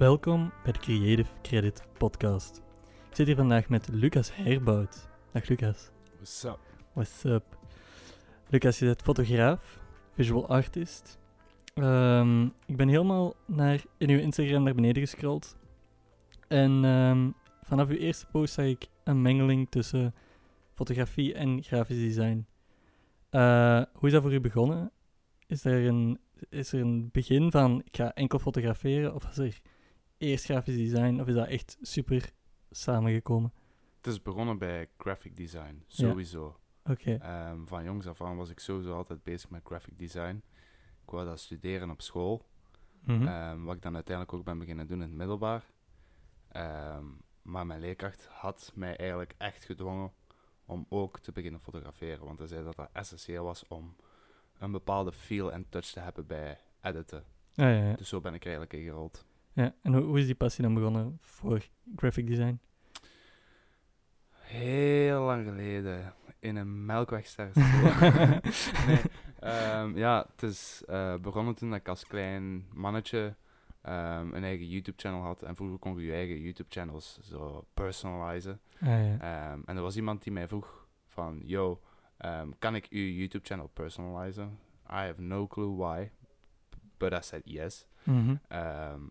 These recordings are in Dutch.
Welkom bij de Creative Credit Podcast. Ik zit hier vandaag met Lucas Herbaut. Dag Lucas. What's up? What's up? Lucas, je bent fotograaf, visual artist. Ik ben helemaal in uw Instagram naar beneden gescrolld. En vanaf uw eerste post zag ik een mengeling tussen fotografie en grafisch design. Hoe is dat voor u begonnen? Is er een begin van ik ga enkel fotograferen, of is er eerst grafisch design, of is dat echt super samengekomen? Het is begonnen bij graphic design, sowieso. Ja. Okay. Van jongs af aan was ik sowieso altijd bezig met graphic design. Ik wou dat studeren op school, wat ik dan uiteindelijk ook ben beginnen doen in het middelbaar. Maar mijn leerkracht had mij eigenlijk echt gedwongen om ook te beginnen fotograferen, want hij zei dat dat essentieel was om een bepaalde feel en touch te hebben bij editen. Ja. Dus zo ben ik eigenlijk ingerold. Ja, en hoe is die passie dan begonnen voor graphic design? Heel lang geleden. In een melkwegster. Het is begonnen toen ik als klein mannetje een eigen YouTube-channel had. En vroeger kon je je eigen YouTube-channels zo personalizen. En er was iemand die mij vroeg van, yo, kan ik uw YouTube-channel personalizen? I have no clue why, but I said yes.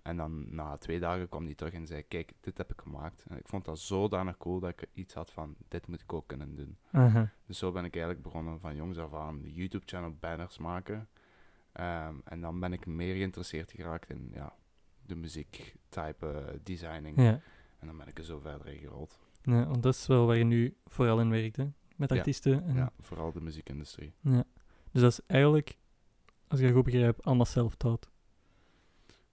En dan na 2 dagen kwam die terug en zei, kijk, dit heb ik gemaakt. En ik vond dat zodanig cool dat ik iets had van, dit moet ik ook kunnen doen. Dus zo ben ik eigenlijk begonnen van jongs af aan YouTube-channel banners maken. En dan ben ik meer geïnteresseerd geraakt in de muziek, type, designing. Ja. En dan ben ik er zo verder in gerold. Ja, want dat is wel waar je nu vooral in werkt, hè? Met artiesten. Ja, en vooral de muziekindustrie. Ja. Dus dat is eigenlijk, als ik dat goed begrijp, allemaal self-taught.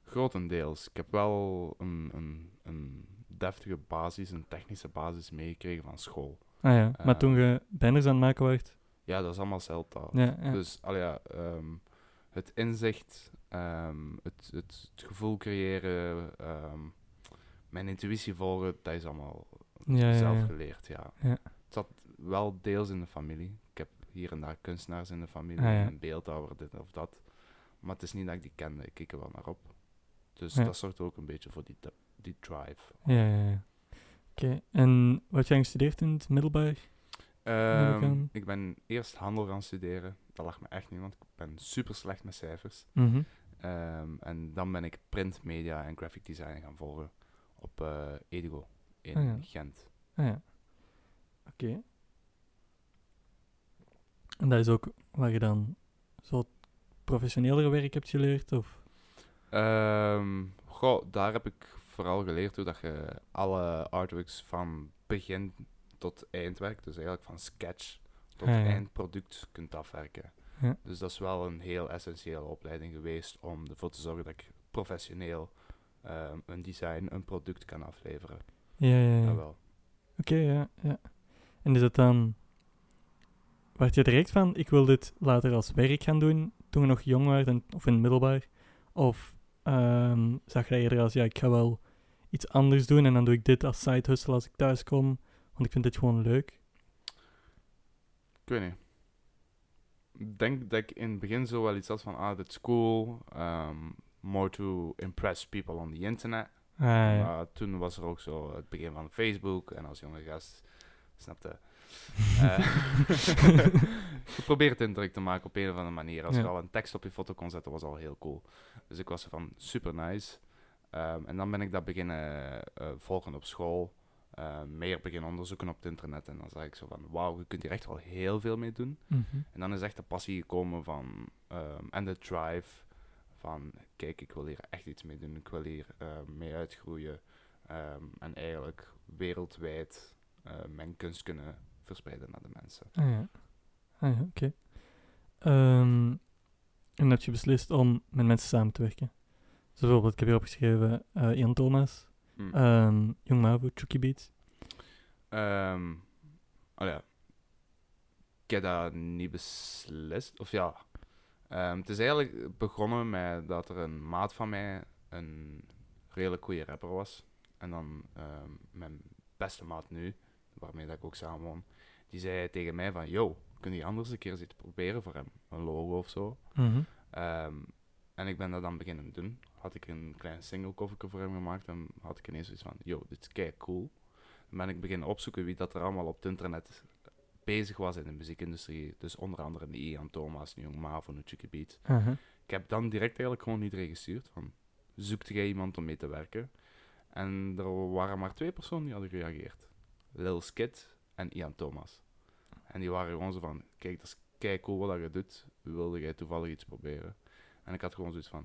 Grotendeels. Ik heb wel een deftige basis, een technische basis meegekregen van school. Maar toen je banners aan het maken werd? Ja, dat is allemaal self-taught. Ja. Dus het inzicht, het gevoel creëren, mijn intuïtie volgen, dat is allemaal zelf geleerd. Ja. Het zat wel deels in de familie. Ik heb hier en daar kunstenaars in de familie, een beeldhouwer, dit of dat. Maar het is niet dat ik die kende, ik keek er wel naar op. Dus dat zorgt ook een beetje voor die drive. Ja. Oké. En wat jij gestudeerd in het middelbaar? Ik ben eerst handel gaan studeren. Dat lag me echt niet, want ik ben super slecht met cijfers. En dan ben ik print, media en graphic design gaan volgen op Edigo in Gent. Oké. En dat is ook waar je dan zo professionelere werk hebt geleerd? Of? Daar heb ik vooral geleerd hoe dat je alle artworks van begin tot eindwerk, dus eigenlijk van sketch tot eindproduct, kunt afwerken. Ja. Dus dat is wel een heel essentiële opleiding geweest om ervoor te zorgen dat ik professioneel een design, een product kan afleveren. Ja. Oké. En is dat dan... Werd je direct van, ik wil dit later als werk gaan doen, toen je nog jong was, of in het middelbaar? Of zag jij eerder als, ik ga wel iets anders doen en dan doe ik dit als side hustle als ik thuis kom, want ik vind dit gewoon leuk? Ik weet niet. Ik denk dat ik in het begin zo wel iets had van, dit is cool, more to impress people on the internet. Toen was er ook zo het begin van Facebook en als jonge gast, snapte... Geprobeerd indruk te maken op een of andere manier. Als je al een tekst op je foto kon zetten, was al heel cool. Dus ik was van super nice. En dan ben ik dat beginnen volgen op school. Meer beginnen onderzoeken op het internet. En dan zag ik zo van, wauw, je kunt hier echt wel heel veel mee doen. En dan is echt de passie gekomen van, en de drive van, kijk, ik wil hier echt iets mee doen. Ik wil hier mee uitgroeien. En eigenlijk wereldwijd mijn kunst kunnen verspreiden naar de mensen. Oké. En heb je beslist om met mensen samen te werken? Dus bijvoorbeeld, ik heb hier opgeschreven Ian Thomas, Young Mavu, Chucky Beats. Ik heb dat niet beslist. Het is eigenlijk begonnen met dat er een maat van mij een redelijk goede rapper was. En dan mijn beste maat nu, waarmee dat ik ook samen woon, die zei tegen mij van, yo, kun je anders een keer eens iets proberen voor hem? Een logo of zo. En ik ben dat dan beginnen doen. Had ik een klein single coverke voor hem gemaakt en had ik ineens zoiets van, yo, dit is kei cool. Dan ben ik beginnen opzoeken wie dat er allemaal op het internet bezig was in de muziekindustrie. Dus onder andere Ian Thomas, Young Mavu, Chucky Beats. Uh-huh. Ik heb dan direct eigenlijk gewoon iedereen gestuurd van, zoekt jij iemand om mee te werken? En er waren maar 2 personen die hadden gereageerd. Lil Skit en Ian Thomas. En die waren gewoon zo van, kijk, dat is kei cool wat je doet. Wilde jij toevallig iets proberen? En ik had gewoon zoiets van,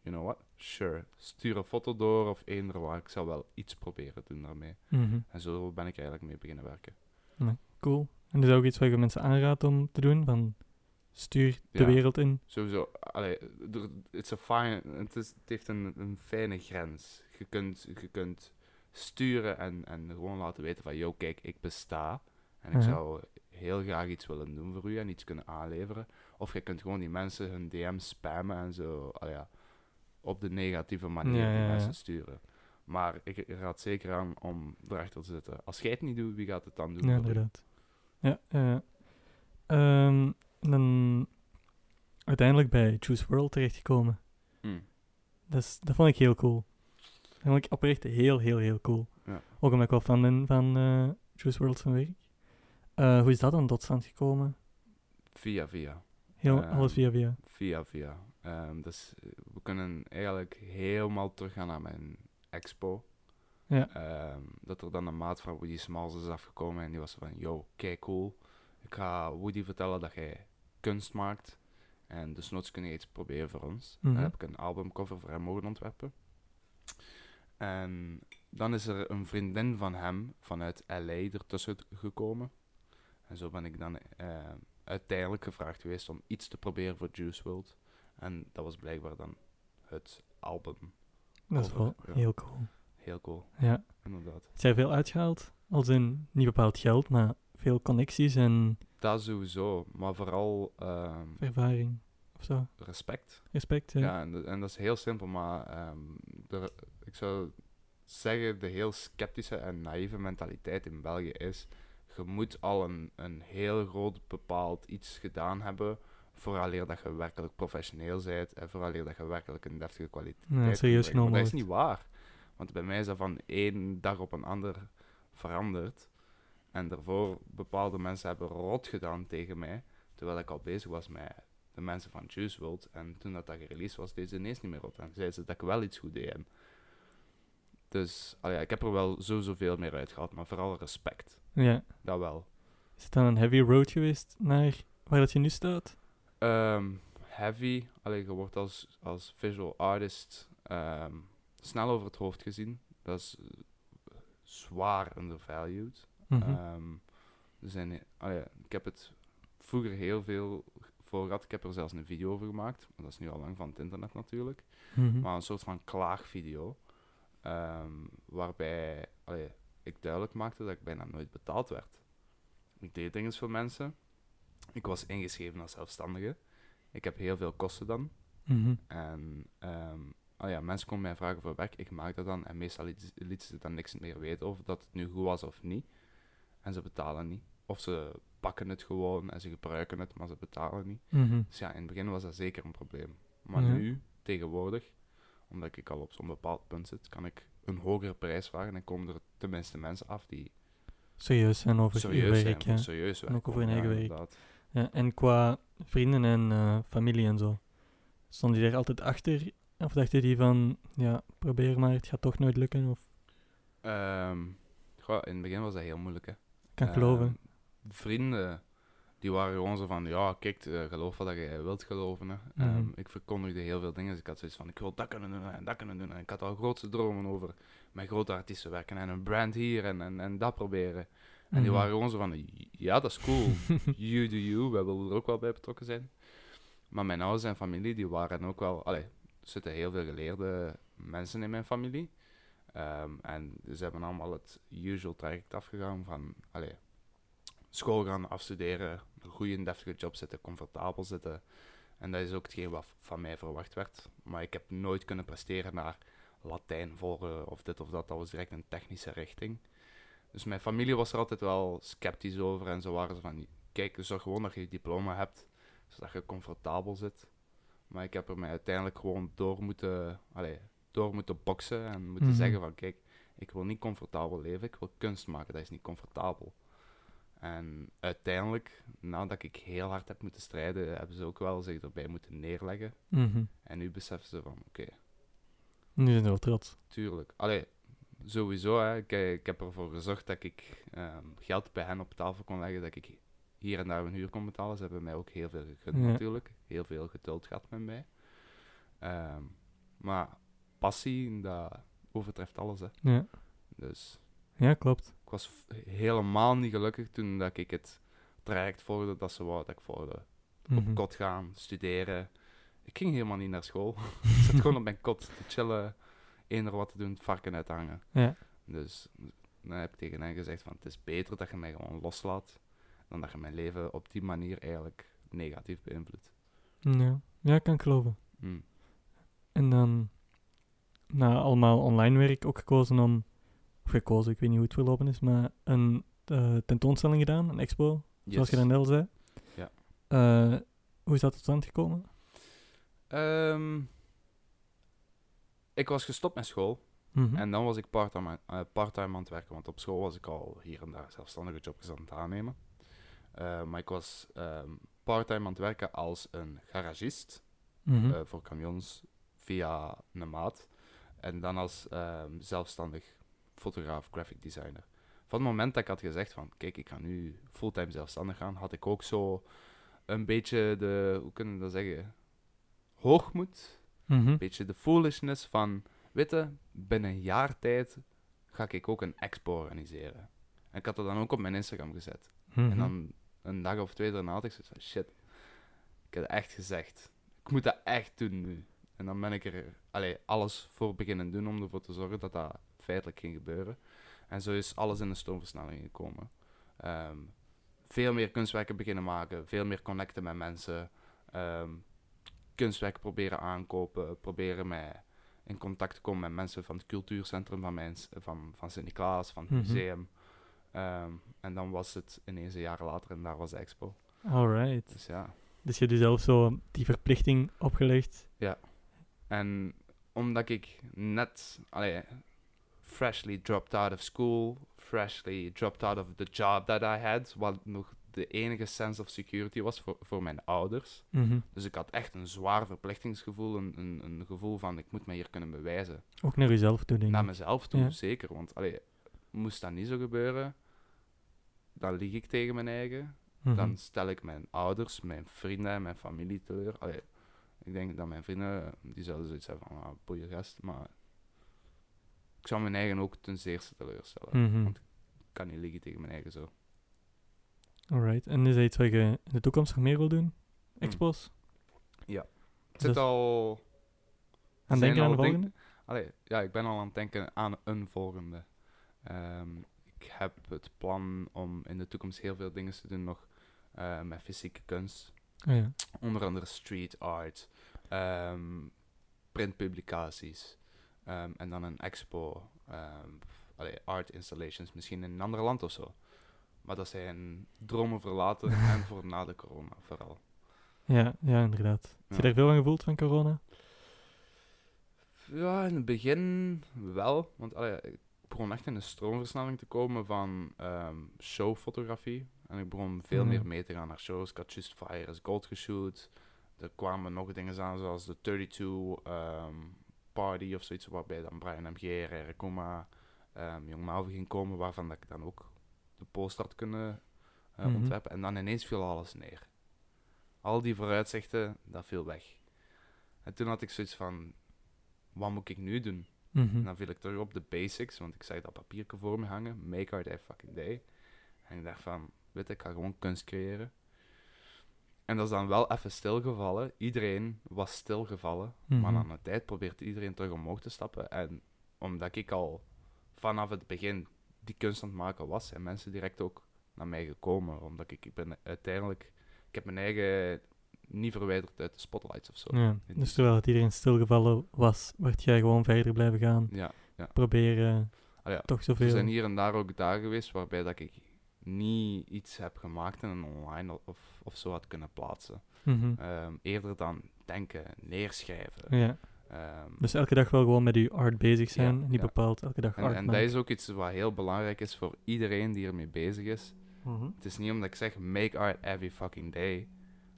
you know what, sure, stuur een foto door of eender waar. Ik zal wel iets proberen doen daarmee. Mm-hmm. En zo ben ik eigenlijk mee beginnen werken. Ja, cool. En dat is ook iets wat je mensen aanraadt om te doen? Van, stuur de wereld in? Sowieso. Allee, het heeft een fijne grens. Je kunt sturen en gewoon laten weten van, yo, kijk, ik besta. En ik zou heel graag iets willen doen voor u en iets kunnen aanleveren. Of je kunt gewoon die mensen hun DM spammen en zo, op de negatieve manier die mensen sturen. Maar ik raad zeker aan om erachter te zitten. Als jij het niet doet, wie gaat het dan doen? Ja, inderdaad. Ja, dan uiteindelijk bij Juice WRLD terechtgekomen. Dat vond ik heel cool. Dat vond ik oprecht heel, heel, heel cool. Ja. Ook omdat ik wel fan ben van Juice WRLD van werk. Hoe is dat dan tot stand gekomen? Via. Alles via. Via. Dus we kunnen eigenlijk helemaal teruggaan naar mijn expo. Ja. Dat er dan een maat van Woody Smalls is afgekomen en die was van, yo, kei cool. Ik ga Woody vertellen dat jij kunst maakt. En dus noods kun je iets proberen voor ons. Mm-hmm. Dan heb ik een albumcover voor hem mogen ontwerpen. En dan is er een vriendin van hem vanuit LA ertussen gekomen. En zo ben ik dan uiteindelijk gevraagd geweest om iets te proberen voor Juice WRLD. En dat was blijkbaar dan het album. Dat is wel heel cool. Heel cool, ja. Inderdaad. Is er veel uitgehaald? Als in, niet bepaald geld, maar veel connecties en... Dat sowieso, maar vooral... ervaring of zo. Respect, ja. Ja, en dat is heel simpel, maar ik zou zeggen, de heel sceptische en naïeve mentaliteit in België is... Je moet al een heel groot bepaald iets gedaan hebben... vooraleer dat je werkelijk professioneel bent... en vooraleer dat je werkelijk een deftige kwaliteit hebt. Ja, serieus genomen. Maar dat is niet waar. Want bij mij is dat van 1 dag op een ander veranderd. En daarvoor bepaalde mensen hebben rot gedaan tegen mij... terwijl ik al bezig was met de mensen van Juice WRLD. En toen dat gereleased was, deden ze ineens niet meer rot. En zeiden ze dat ik wel iets goed deed. Dus ik heb er wel zoveel meer uit gehad. Maar vooral respect. Ja. Dat wel. Is het dan een heavy road geweest naar waar dat je nu staat? Heavy. Je wordt als visual artist snel over het hoofd gezien. Dat is zwaar undervalued. Mm-hmm. Ik heb het vroeger heel veel voor gehad. Ik heb er zelfs een video over gemaakt. Dat is nu al lang van het internet natuurlijk. Mm-hmm. Maar een soort van klaagvideo. Waarbij ik duidelijk maakte dat ik bijna nooit betaald werd. Ik deed dingen voor mensen. Ik was ingeschreven als zelfstandige. Ik heb heel veel kosten dan. Mm-hmm. En mensen konden mij vragen voor werk. Ik maak dat dan. En meestal lieten ze dan niks meer weten of dat het nu goed was of niet. En ze betalen niet. Of ze pakken het gewoon en ze gebruiken het, maar ze betalen niet. Mm-hmm. Dus ja, in het begin was dat zeker een probleem. Maar nu, tegenwoordig, omdat ik al op zo'n bepaald punt zit, kan ik een hogere prijs vragen en komen er tenminste mensen af die... Serieus zijn over serieus werk, hè? Serieus werk. En ook over hun eigen werk. Ja, en qua vrienden en familie en zo, stonden die er altijd achter? Of dachten die van, ja, probeer maar, het gaat toch nooit lukken? Of? In het begin was dat heel moeilijk, hè. Kan ik geloven. Vrienden, die waren gewoon zo van, ja, kijk, geloof wat jij wilt geloven, hè. Ik verkondigde heel veel dingen, dus ik had zoiets van, ik wil dat kunnen doen en dat kunnen doen. En ik had al grootste dromen over met grote artiesten werken en een brand hier en dat proberen. En die waren gewoon zo van, ja, dat is cool, you do you, wij willen er ook wel bij betrokken zijn. Maar mijn ouders en familie, die waren ook wel, er zitten heel veel geleerde mensen in mijn familie. En ze hebben allemaal het usual traject afgegaan van, school gaan, afstuderen, een goede deftige job zitten, comfortabel zitten. En dat is ook hetgeen wat van mij verwacht werd. Maar ik heb nooit kunnen presteren naar Latijn volgen of dit of dat. Dat was direct een technische richting. Dus mijn familie was er altijd wel sceptisch over. En ze waren zo van, kijk, zorg gewoon dat je diploma hebt, zodat je comfortabel zit. Maar ik heb er mij uiteindelijk gewoon door moeten boksen en moeten zeggen van kijk, ik wil niet comfortabel leven, ik wil kunst maken, dat is niet comfortabel. En uiteindelijk, nadat ik heel hard heb moeten strijden, hebben ze ook wel zich erbij moeten neerleggen. Mm-hmm. En nu beseffen ze van, oké. Nu zijn ze wel trots. Tuurlijk. Allee, sowieso. Hè. Ik heb ervoor gezorgd dat ik geld bij hen op tafel kon leggen, dat ik hier en daar een huur kon betalen. Ze hebben mij ook heel veel gegund natuurlijk. Heel veel geduld gehad met mij. Maar passie, dat overtreft alles. Hè. Ja. Dus... Ja, klopt. Ik was helemaal niet gelukkig toen dat ik het traject volgde dat ze wou dat ik volgde. Op kot gaan, studeren. Ik ging helemaal niet naar school. Ik zat gewoon op mijn kot te chillen, eender wat te doen, het varken uithangen. Ja. Dus dan heb ik tegen hen gezegd van, het is beter dat je mij gewoon loslaat, dan dat je mijn leven op die manier eigenlijk negatief beïnvloedt. Ja, ja, kan ik geloven. Mm. En dan, na allemaal online werk, ook gekozen, ik weet niet hoe het verlopen is, maar een tentoonstelling gedaan, een expo, zoals je dan al zei. Ja. Hoe is dat tot stand gekomen? Ik was gestopt met school en dan was ik part-time aan het werken, want op school was ik al hier en daar zelfstandige jobjes aan het aannemen. Maar ik was part-time aan het werken als een garagist voor camions via een maat en dan als zelfstandig fotograaf, graphic designer. Van het moment dat ik had gezegd van, kijk, ik ga nu fulltime zelfstandig gaan, had ik ook zo een beetje de, hoe kunnen we dat zeggen, hoogmoed, een beetje de foolishness van, weet je, binnen een jaar tijd ga ik ook een expo organiseren. En ik had dat dan ook op mijn Instagram gezet. En dan een dag of twee daarna had ik zoiets van, shit, ik heb het echt gezegd. Ik moet dat echt doen nu. En dan ben ik er alles voor beginnen doen om ervoor te zorgen dat dat feitelijk ging gebeuren. En zo is alles in een stroomversnelling gekomen. Veel meer kunstwerken beginnen maken, veel meer connecten met mensen, kunstwerken proberen aankopen, proberen mij in contact te komen met mensen van het cultuurcentrum van Sint-Niklaas, van het museum. En dan was het ineens een jaar later en daar was de expo. Alright. Dus ja. Dus je hebt jezelf zo die verplichting opgelegd. Ja. En omdat ik net... freshly dropped out of school, freshly dropped out of the job that I had, wat nog de enige sense of security was voor mijn ouders. Dus ik had echt een zwaar verplichtingsgevoel, een gevoel van, ik moet me hier kunnen bewijzen. Ook naar jezelf toe, denk ik. Naar mezelf toe, zeker, want moest dat niet zo gebeuren, dan lieg ik tegen mijn eigen, dan stel ik mijn ouders, mijn vrienden en mijn familie teleur. Ik denk dat mijn vrienden, die zouden zoiets hebben van, boeie gast, maar... Ik zou mijn eigen ook ten zeerste teleurstellen. Want ik kan niet liegen tegen mijn eigen zo. Alright. En is dat iets wat je in de toekomst nog meer wil doen? Expos? Ja. Het zit al... Aan denken aan de volgende? Ja, ik ben al aan het denken aan een volgende. Ik heb het plan om in de toekomst heel veel dingen te doen nog met fysieke kunst. Oh, ja. Onder andere street art. Printpublicaties. En dan een expo, art installations, misschien in een ander land of zo. Maar dat zijn dromen verlaten en voor na de corona vooral. Ja, inderdaad. Ja. Heb je daar veel aan gevoeld van corona? Ja, in het begin wel. Want ik begon echt in een stroomversnelling te komen van showfotografie. En ik begon veel meer mee te gaan naar shows. Ik had Juice WRLD as Gold geshoot. Er kwamen nog dingen aan zoals de 32... party of zoiets, waarbij dan Brian MG, Rarible, Young Mavu ging komen, waarvan dat ik dan ook de poster had kunnen ontwerpen. En dan ineens viel alles neer. Al die vooruitzichten, dat viel weg. En toen had ik zoiets van, wat moet ik nu doen? En dan viel ik terug op de basics, want ik zag dat papiertje voor me hangen, Make Art Every fucking Day. En ik dacht van, ik ga gewoon kunst creëren. En dat is dan wel even stilgevallen. Iedereen was stilgevallen. Maar aan de tijd probeert iedereen terug omhoog te stappen. En omdat ik al vanaf het begin die kunst aan het maken was, zijn mensen direct ook naar mij gekomen. Omdat ik ben uiteindelijk... Ik heb mijn eigen niet verwijderd uit de spotlights of zo. Ja, dus terwijl het iedereen stilgevallen was, werd jij gewoon verder blijven gaan. Ja. Proberen toch zoveel... Er zijn hier en daar ook dagen geweest waarbij dat ik... niet iets heb gemaakt en online of zo had kunnen plaatsen. Eerder dan denken, neerschrijven. Ja. Dus elke dag wel gewoon met je art bezig zijn, niet bepaald elke dag art. En dat is ook iets wat heel belangrijk is voor iedereen die ermee bezig is. Mm-hmm. Het is niet omdat ik zeg, make art every fucking day,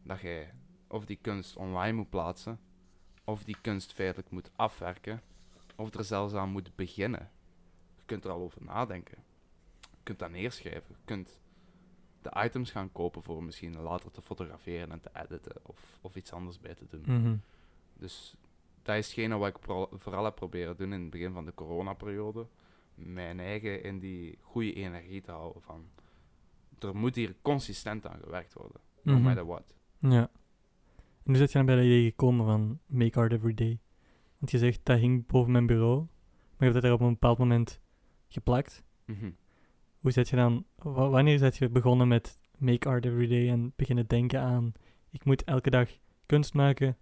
dat jij of die kunst online moet plaatsen, of die kunst feitelijk moet afwerken, of er zelfs aan moet beginnen. Je kunt er al over nadenken. Je kunt dat neerschrijven. Je kunt de items gaan kopen voor misschien later te fotograferen en te editen, of iets anders bij te doen. Mm-hmm. Dus dat is hetgene wat ik vooral heb proberen doen in het begin van de coronaperiode. Mijn eigen in die goede energie te houden van, er moet hier consistent aan gewerkt worden. No matter what. Ja. En nu zit je dan bij dat idee gekomen van Make Art Every Day. Want je zegt, dat hing boven mijn bureau, maar je hebt dat daar op een bepaald moment geplakt. Mm-hmm. Hoe zit je dan, wanneer zit je begonnen met Make Art Every Day en beginnen denken aan, ik moet elke dag kunst maken?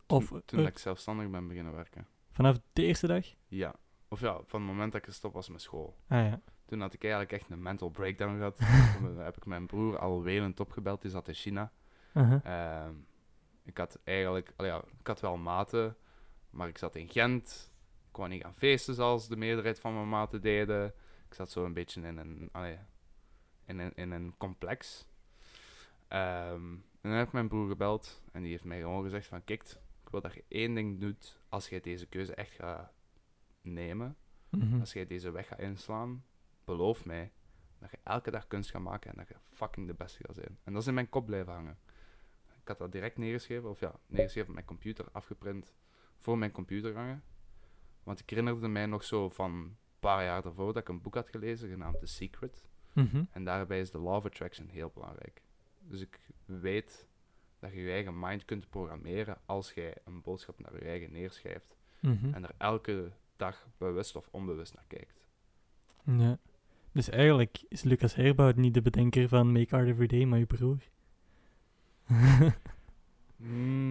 Toen ik zelfstandig ben beginnen werken. Vanaf de eerste dag? Ja. Of ja, van het moment dat ik gestopt was met school. Ah ja. Toen had ik eigenlijk echt een mental breakdown gehad. Toen heb ik mijn broer al welend opgebeld, die zat in China. Uh-huh. Ik had wel maten, maar ik zat in Gent. Ik kon niet gaan feesten zoals de meerderheid van mijn maten deden. Ik zat zo een beetje in een complex. En dan heb ik mijn broer gebeld en die heeft mij gewoon gezegd van, kijk, ik wil dat je één ding doet als jij deze keuze echt gaat nemen. Mm-hmm. Als jij deze weg gaat inslaan, beloof mij dat je elke dag kunst gaat maken en dat je fucking de beste gaat zijn. En dat is in mijn kop blijven hangen. Ik had dat direct neergeschreven, op mijn computer, afgeprint, voor mijn computer hangen. Want ik herinnerde mij nog zo van een paar jaar daarvoor dat ik een boek had gelezen, genaamd The Secret. Mm-hmm. En daarbij is de Law of Attraction heel belangrijk. Dus ik weet dat je je eigen mind kunt programmeren als jij een boodschap naar je eigen neerschrijft. Mm-hmm. En er elke dag bewust of onbewust naar kijkt. Ja. Dus eigenlijk is Lucas Herbaut niet de bedenker van Make Art Every Day, maar je broer.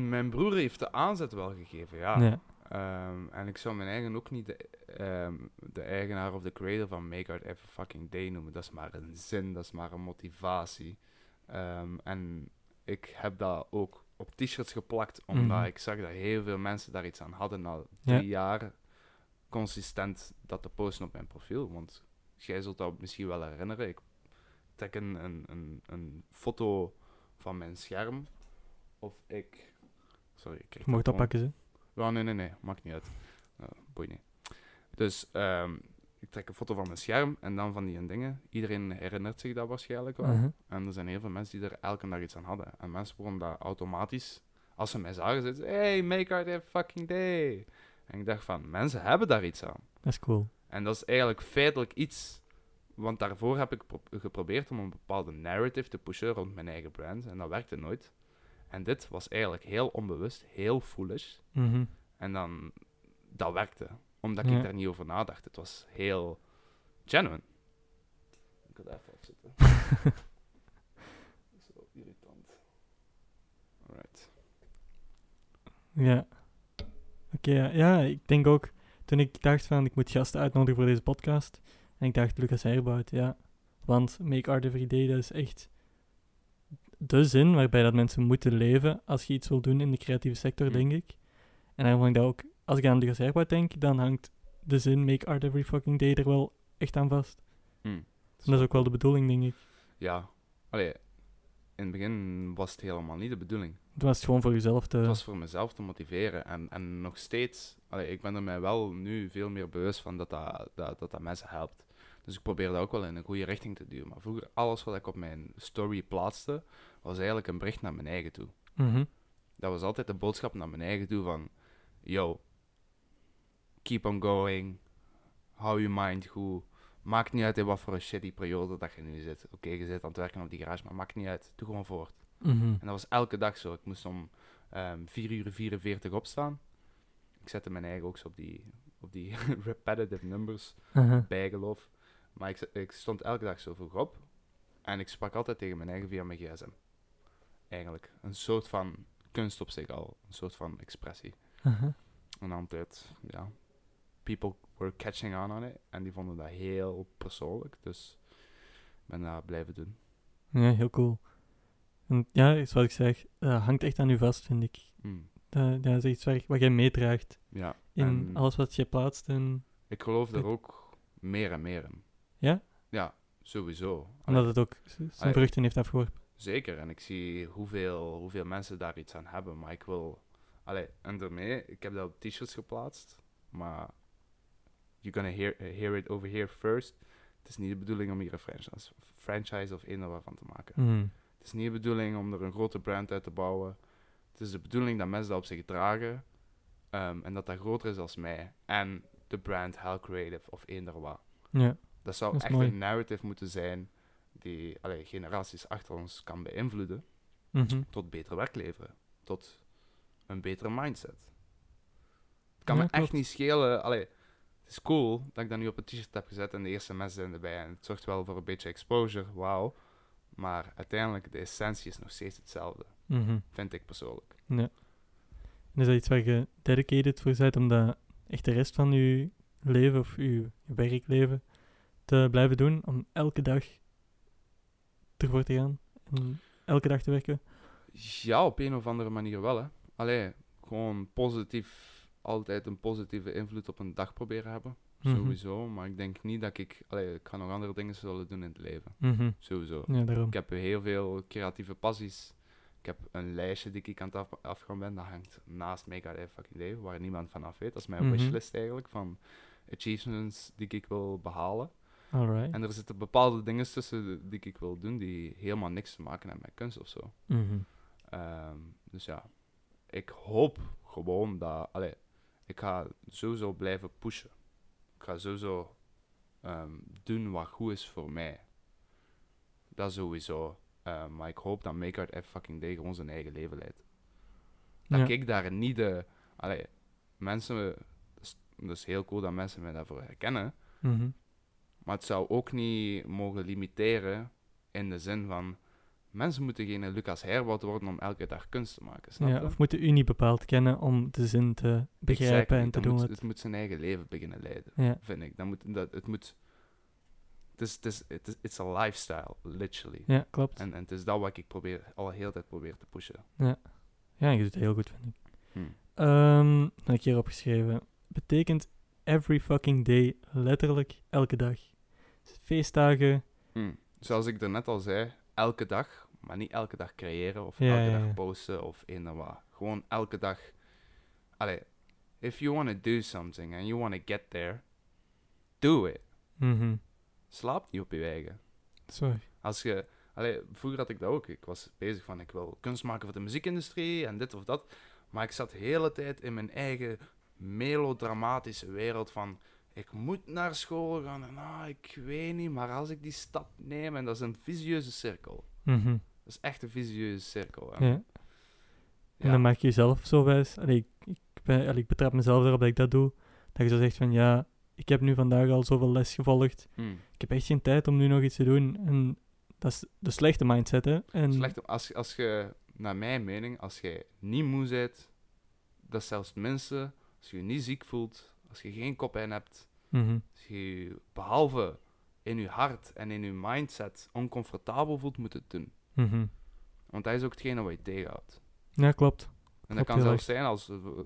Mijn broer heeft de aanzet wel gegeven, ja. En ik zou mijn eigen ook niet de eigenaar of de creator van Make Art Every Fucking Day noemen. Dat is maar een zin, dat is maar een motivatie. En ik heb dat ook op t-shirts geplakt, omdat ik zag dat heel veel mensen daar iets aan hadden na 3 jaar consistent dat te posten op mijn profiel. Want jij zult dat misschien wel herinneren. Ik trek een foto van mijn scherm, of ik... Sorry, ik krijg je mag dat pakken, ze? Ja, nee, maakt niet uit. Boeit niet. Dus ik trek een foto van mijn scherm en dan van die dingen. Iedereen herinnert zich dat waarschijnlijk wel. Uh-huh. En er zijn heel veel mensen die er elke dag iets aan hadden. En mensen begonnen dat automatisch, als ze mij zagen, zeiden ze, hey, make art every fucking day. En ik dacht van, mensen hebben daar iets aan. Dat is cool. En dat is eigenlijk feitelijk iets... Want daarvoor heb ik geprobeerd om een bepaalde narrative te pushen rond mijn eigen brand. En dat werkte nooit. En dit was eigenlijk heel onbewust, heel foolish. Mm-hmm. En dan... Dat werkte. Omdat ik daar niet over nadacht. Het was heel... genuine. Ik ga daar even op zitten. Zo irritant. Alright. Ja. Oké, ja, ik denk ook... Toen ik dacht van, ik moet gasten uitnodigen voor deze podcast... En ik dacht, Lucas Herbaut, ja. Want Make Art Every Day, dat is echt de zin waarbij dat mensen moeten leven als je iets wil doen in de creatieve sector, denk ik. En daarom hangt dat ook... Als ik aan Lucas Herbaut denk, dan hangt de zin Make Art Every Fucking Day er wel echt aan vast. Dat is ook wel de bedoeling, denk ik. Ja. Allee, in het begin was het helemaal niet de bedoeling. Het was gewoon voor jezelf te... Het was voor mezelf te motiveren. En nog steeds... Allee, ik ben er mij wel nu veel meer bewust van dat mensen helpt. Dus ik probeer dat ook wel in een goede richting te duwen. Maar vroeger, alles wat ik op mijn story plaatste, was eigenlijk een bericht naar mijn eigen toe. Mm-hmm. Dat was altijd de boodschap naar mijn eigen toe van... Yo, keep on going. Hou je mind goed. Maakt niet uit in wat voor een shitty periode dat je nu zit. Oké, je zit aan het werken op die garage, maar maakt niet uit. Doe gewoon voort. Mm-hmm. En dat was elke dag zo. Ik moest om 4:44 opstaan. Ik zette mijn eigen ook zo op die repetitive numbers, bijgeloof. Maar ik stond elke dag zo vroeg op. En ik sprak altijd tegen mijn eigen via mijn gsm. Eigenlijk. Een soort van kunst op zich al. Een soort van expressie. Uh-huh. En altijd, ja. People were catching on it. En die vonden dat heel persoonlijk. Dus ik ben dat blijven doen. Ja, heel cool. En ja, zoals ik zeg, hangt echt aan u vast, vind ik. ja, dat is iets wat jij meedraagt in alles wat je plaatst. En... Ik geloof daar ook meer en meer in. Ja? Ja, sowieso. Omdat het ook zijn vruchten heeft afgeworpen. Zeker, en ik zie hoeveel mensen daar iets aan hebben, maar ik wil... en daarmee, ik heb dat op t-shirts geplaatst, maar you're gonna hear it over here first. Het is niet de bedoeling om hier een franchise of een of wat van te maken. Mm. Het is niet de bedoeling om er een grote brand uit te bouwen. Het is de bedoeling dat mensen dat op zich dragen en dat dat groter is dan mij. En de brand Hell Creative of eender wat. Ja, dat zou echt mooi. Een narrative moeten zijn die generaties achter ons kan beïnvloeden tot beter werk leveren. Tot een betere mindset. Het kan me echt niet schelen. Het is cool dat ik dat nu op een t-shirt heb gezet en de eerste mensen zijn erbij. En het zorgt wel voor een beetje exposure, wauw. Maar uiteindelijk, de essentie is nog steeds hetzelfde. Vind ik persoonlijk. Ja. En is dat iets waar je dedicated voor bent om dat echt de rest van je leven of je werkleven te blijven doen? Om elke dag ervoor te gaan en elke dag te werken? Ja, op een of andere manier wel, hè. Gewoon positief... Altijd een positieve invloed op een dag proberen hebben. Sowieso. Maar ik denk niet dat ik ga nog andere dingen zullen doen in het leven. Sowieso. Ja, daarom. Ik heb heel veel creatieve passies. Ik heb een lijstje die ik aan het afgaan ben. Dat hangt naast Make Art Every Day, waar niemand van af weet. Dat is mijn wishlist eigenlijk, van achievements die ik wil behalen. Alright. En er zitten bepaalde dingen tussen die ik wil doen, die helemaal niks te maken hebben met kunst of zo. Dus ja, ik hoop gewoon dat... Ik ga sowieso blijven pushen. Ik ga sowieso doen wat goed is voor mij. Dat sowieso. Maar ik hoop dat Make Art Every Fucking Day gewoon zijn eigen leven leidt. Dat ik daar niet de... mensen... Dat is heel cool dat mensen mij daarvoor herkennen. Maar het zou ook niet mogen limiteren in de zin van... Mensen moeten geen Lucas Herbaut worden om elke dag kunst te maken, snap je? Ja, of moeten u niet bepaald kennen om de zin te begrijpen en te doen. Het moet zijn eigen leven beginnen leiden, vind ik. It's a lifestyle, literally. Ja, klopt. En het is dat wat ik al heel de tijd probeer te pushen. Ja, ja, en je doet het heel goed, vind ik. Dat heb ik hier opgeschreven. Betekent every fucking day letterlijk elke dag. Dus feestdagen. Zoals ik er net al zei, elke dag... Maar niet elke dag creëren of elke dag posten of een of wat. Gewoon elke dag. If you want to do something and you want to get there, do it. Slaap niet op je eigen. Sorry. Als je, vroeger had ik dat ook. Ik was bezig van, ik wil kunst maken voor de muziekindustrie en dit of dat. Maar ik zat de hele tijd in mijn eigen melodramatische wereld van... Ik moet naar school gaan en ik weet niet, maar als ik die stap neem... En dat is een visieuze cirkel. Dat is echt een visieuze cirkel. Ja. En dan maak je jezelf zo wijs. Ik betrap mezelf erop dat ik dat doe. Dat je zo zegt van, ja, ik heb nu vandaag al zoveel les gevolgd. Ik heb echt geen tijd om nu nog iets te doen. En dat is de slechte mindset, hè. En... Als je, naar mijn mening, als je niet moe bent... Dat zelfs mensen, als je je niet ziek voelt... Als je geen koppijn hebt, als je behalve in je hart en in je mindset oncomfortabel voelt, moet het doen. Want dat is ook hetgene wat je tegenhoudt. Ja, klopt. En dat kan zelfs zijn als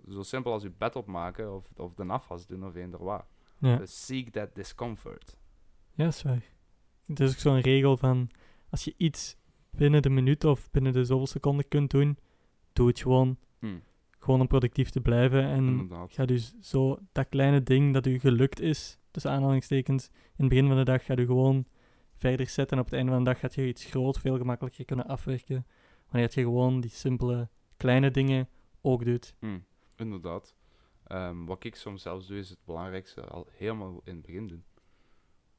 zo simpel als je bed opmaken of de afwas doen of eender wat. Ja. Dus seek that discomfort. Ja, dat is waar. Het is ook zo'n regel van, als je iets binnen de minuut of binnen de zoveel seconden kunt doen, doe het gewoon. Gewoon om productief te blijven en inderdaad. Gaat u zo dat kleine ding dat u gelukt is, tussen aanhalingstekens, in het begin van de dag gaat u gewoon verder zetten en op het einde van de dag gaat je iets groot veel gemakkelijker kunnen afwerken, wanneer je gewoon die simpele kleine dingen ook doet. Inderdaad. Wat ik soms zelfs doe, is het belangrijkste al helemaal in het begin doen.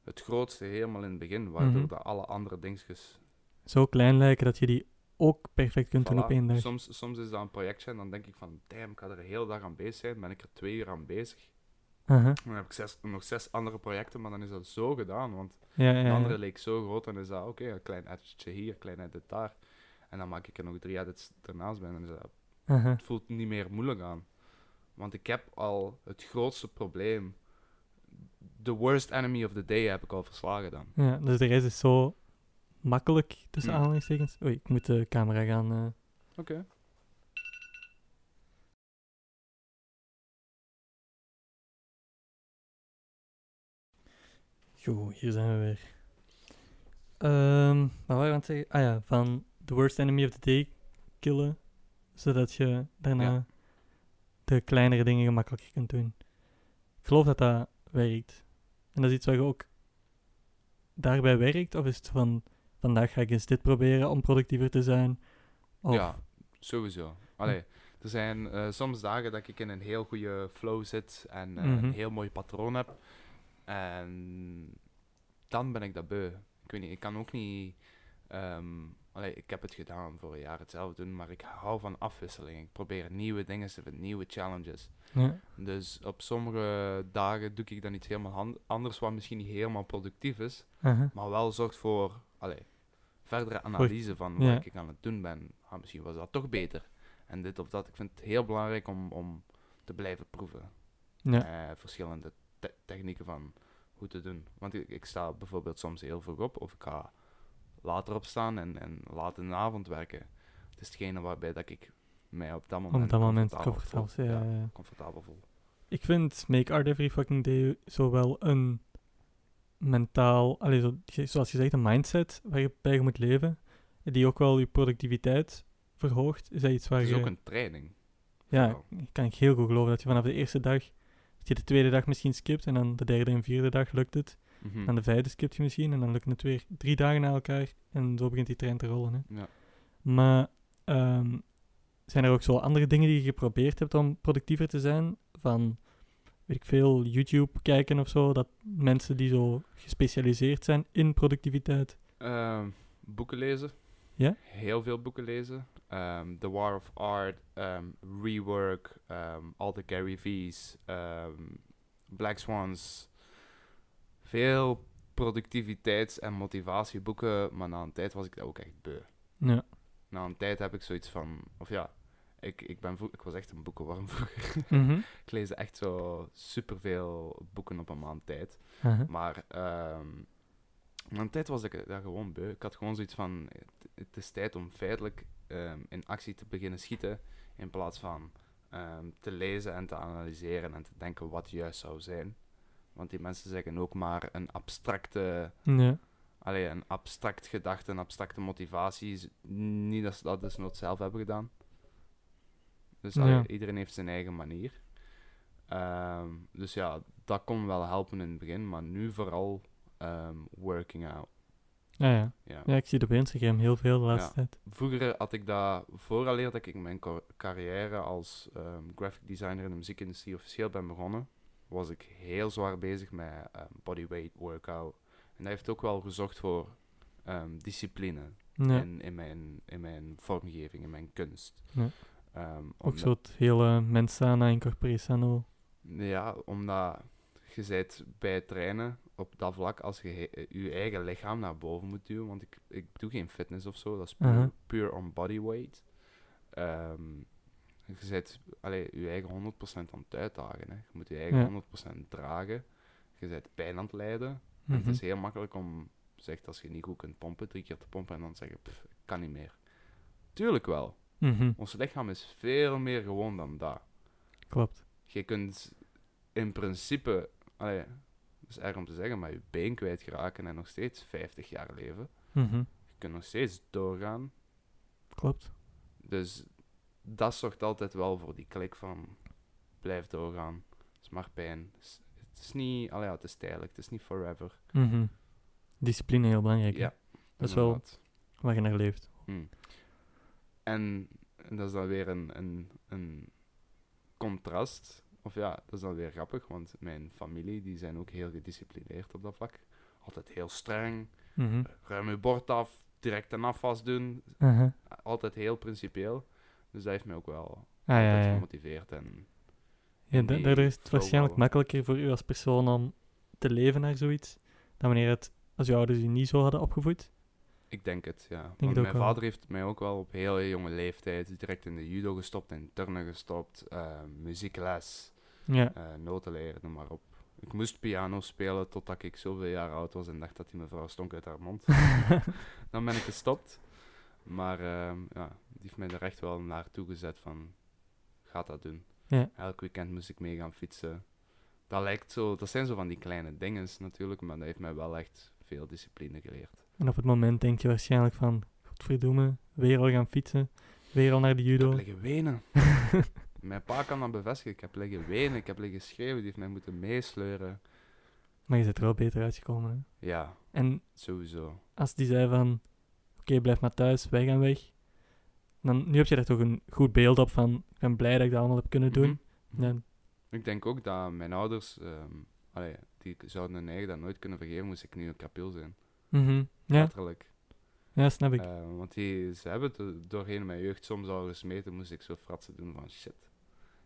Het grootste helemaal in het begin, waardoor dat alle andere dingetjes... Zo klein lijken dat je die... ook perfect kunt doen op één dag. Soms is dat een projectje en dan denk ik van... damn, ik ga er een hele dag aan bezig zijn. Ben ik er 2 uur aan bezig. Dan heb ik nog 6 andere projecten, maar dan is dat zo gedaan. Want de andere leek zo groot en is dat... Oké, een klein editje hier, een klein edit daar. En dan maak ik er nog 3 edits ernaast bij. En dan is dat, het voelt niet meer moeilijk aan. Want ik heb al het grootste probleem... The worst enemy of the day heb ik al verslagen dan. Ja, dus de rest is zo... makkelijk, tussen aanhalingstekens. Oei, ik moet de camera gaan... Oké. Jo, hier zijn we weer. Maar waar we aan het zeggen? Ah ja, van the worst enemy of the day killen, zodat je daarna de kleinere dingen gemakkelijker kunt doen. Ik geloof dat dat werkt. En dat is iets waar je ook daarbij werkt? Of is het van, vandaag ga ik eens dit proberen om productiever te zijn? Of... Ja, sowieso. Allee, er zijn soms dagen dat ik in een heel goede flow zit en een heel mooi patroon heb. En dan ben ik dat beu. Ik weet niet, ik kan ook niet... ik heb het gedaan voor een jaar hetzelfde doen, maar ik hou van afwisseling. Ik probeer nieuwe dingen te vinden, nieuwe challenges. Ja. Dus op sommige dagen doe ik dan iets helemaal anders, wat misschien niet helemaal productief is, maar wel zorgt voor verdere analyse van wat ik aan het doen ben. Ah, misschien was dat toch beter. En dit of dat. Ik vind het heel belangrijk om te blijven proeven. Ja. Verschillende technieken van hoe te doen. Want ik sta bijvoorbeeld soms heel vroeg op, of ik ga later opstaan en laat in de avond werken. Het is hetgene waarbij dat ik mij op dat moment, comfortabel voel. Ik vind Make Art Every Fucking Day zowel een mentaal, zoals je zegt, een mindset waar je bij moet leven, die ook wel je productiviteit verhoogt. Is dat iets waar het is ook een training. Ja, kan ik heel goed geloven dat je vanaf de eerste dag, dat je de tweede dag misschien skipt en dan de derde en vierde dag lukt het. Dan de vijfde skipt je misschien en dan lukt het weer 3 dagen na elkaar en zo begint die trein te rollen. Hè? Ja. Maar zijn er ook zo andere dingen die je geprobeerd hebt om productiever te zijn? Van, weet ik veel, YouTube kijken of zo, dat mensen die zo gespecialiseerd zijn in productiviteit? Boeken lezen. Ja? Heel veel boeken lezen. The War of Art, Rework, al de Gary V's, Black Swans... Veel productiviteits- en motivatieboeken, maar na een tijd was ik dat ook echt beu. Ja. Na een tijd heb ik zoiets van... Of ja, ik was echt een boekenworm vroeger. Ik lees echt zo superveel boeken op een maand tijd. Maar na een tijd was ik daar gewoon beu. Ik had gewoon zoiets van... Het is tijd om feitelijk in actie te beginnen schieten, in plaats van te lezen en te analyseren en te denken wat juist zou zijn. Want die mensen zeggen ook maar een abstracte... Ja. Een abstract gedachte, een abstracte motivatie. Niet dat ze dat dus nooit zelf hebben gedaan. Dus iedereen heeft zijn eigen manier. Dus ja, dat kon wel helpen in het begin. Maar nu vooral working out. Ja, ik zie het op Instagram heel veel de laatste tijd. Vroeger had ik dat vooraleer dat ik mijn carrière als graphic designer in de muziekindustrie officieel ben begonnen. Was ik heel zwaar bezig met bodyweight, workout. En dat heeft ook wel gezorgd voor discipline in mijn vormgeving, in mijn kunst. Ja. Ook zo het hele mens sana en corpore sano. Ja, omdat je bent bij het trainen op dat vlak als je je eigen lichaam naar boven moet duwen. Want ik doe geen fitness of zo, dat is puur on bodyweight. Je bent je eigen 100% aan het uitdagen. Hè. Je moet je eigen 100% dragen. Je bent pijn aan het lijden. En het is heel makkelijk om, als je niet goed kunt pompen, 3 keer te pompen en dan zeggen, ik kan niet meer. Tuurlijk wel. Ons lichaam is veel meer gewoon dan dat. Klopt. Je kunt in principe, dat is erg om te zeggen, maar je been kwijtraken en nog steeds 50 jaar leven. Je kunt nog steeds doorgaan. Klopt. Dus... Dat zorgt altijd wel voor die klik van blijf doorgaan, het is maar pijn. Het is niet, het is tijdelijk, het is niet forever. Discipline heel belangrijk. Ja, dat is wel waar je naar leeft. En dat is dan weer een contrast. Of ja, dat is dan weer grappig, want mijn familie die zijn ook heel gedisciplineerd op dat vlak. Altijd heel streng, ruim je bord af, direct een afwas doen. Altijd heel principieel. Dus dat heeft mij ook wel gemotiveerd. Daardoor is het waarschijnlijk makkelijker voor u als persoon om te leven naar zoiets, dan wanneer als je ouders je niet zo hadden opgevoed. Ik denk het, ja. Want mijn vader heeft mij ook wel op heel jonge leeftijd direct in de judo gestopt, in turnen gestopt, muziekles, noten leren, noem maar op. Ik moest piano spelen totdat ik zoveel jaar oud was en dacht dat die mevrouw stonk uit haar mond. Dan ben ik gestopt. Maar die heeft mij er echt wel naartoe gezet van, ga dat doen. Ja. Elk weekend moest ik mee gaan fietsen. Dat lijkt zo, dat zijn zo van die kleine dingen natuurlijk, maar dat heeft mij wel echt veel discipline geleerd. En op het moment denk je waarschijnlijk van, godverdomme, weer al gaan fietsen, weer al naar de judo. Ik heb liggen wenen. Mijn pa kan dat bevestigen. Ik heb liggen wenen, ik heb liggen schreeuwen, die heeft mij moeten meesleuren. Maar je bent er wel beter uitgekomen, hè? Ja, en sowieso. Als die zei van, oké, blijf maar thuis, wij gaan weg. Dan, nu heb je daar toch een goed beeld op van, ik ben blij dat ik dat allemaal heb kunnen doen. Mm-hmm. Ja. Ik denk ook dat mijn ouders, die zouden hun eigen dat nooit kunnen vergeven, moest ik nu een kapiel zijn. Mm-hmm. Ja. Letterlijk. Ja, snap ik. Want ze hebben het doorheen mijn jeugd soms al gesmeten, moest ik zo fratsen doen van shit.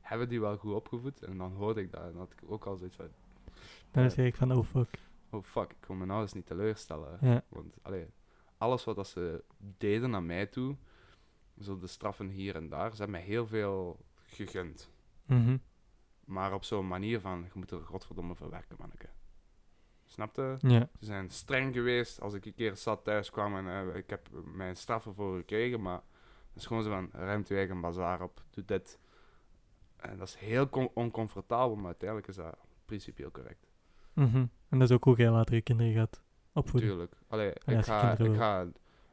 Hebben die wel goed opgevoed? En dan hoorde ik dat en had ik ook al zoiets van... Dan zeg ik van, oh fuck. Oh fuck, ik kon mijn ouders niet teleurstellen. Ja. Want alles wat dat ze deden naar mij toe, zo de straffen hier en daar, ze hebben mij heel veel gegund. Mm-hmm. Maar op zo'n manier van, je moet er godverdomme voor werken, manneke. Snapte? Ja. Ze zijn streng geweest. Als ik een keer zat thuis kwam en ik heb mijn straffen voor gekregen, maar het is gewoon zo van, ruimt je eigen bazaar op, doe dit. En dat is heel oncomfortabel, maar uiteindelijk is dat principieel correct. Mm-hmm. En dat is ook hoe jij later je kinderen gaat opvoeden. Tuurlijk. Ik ga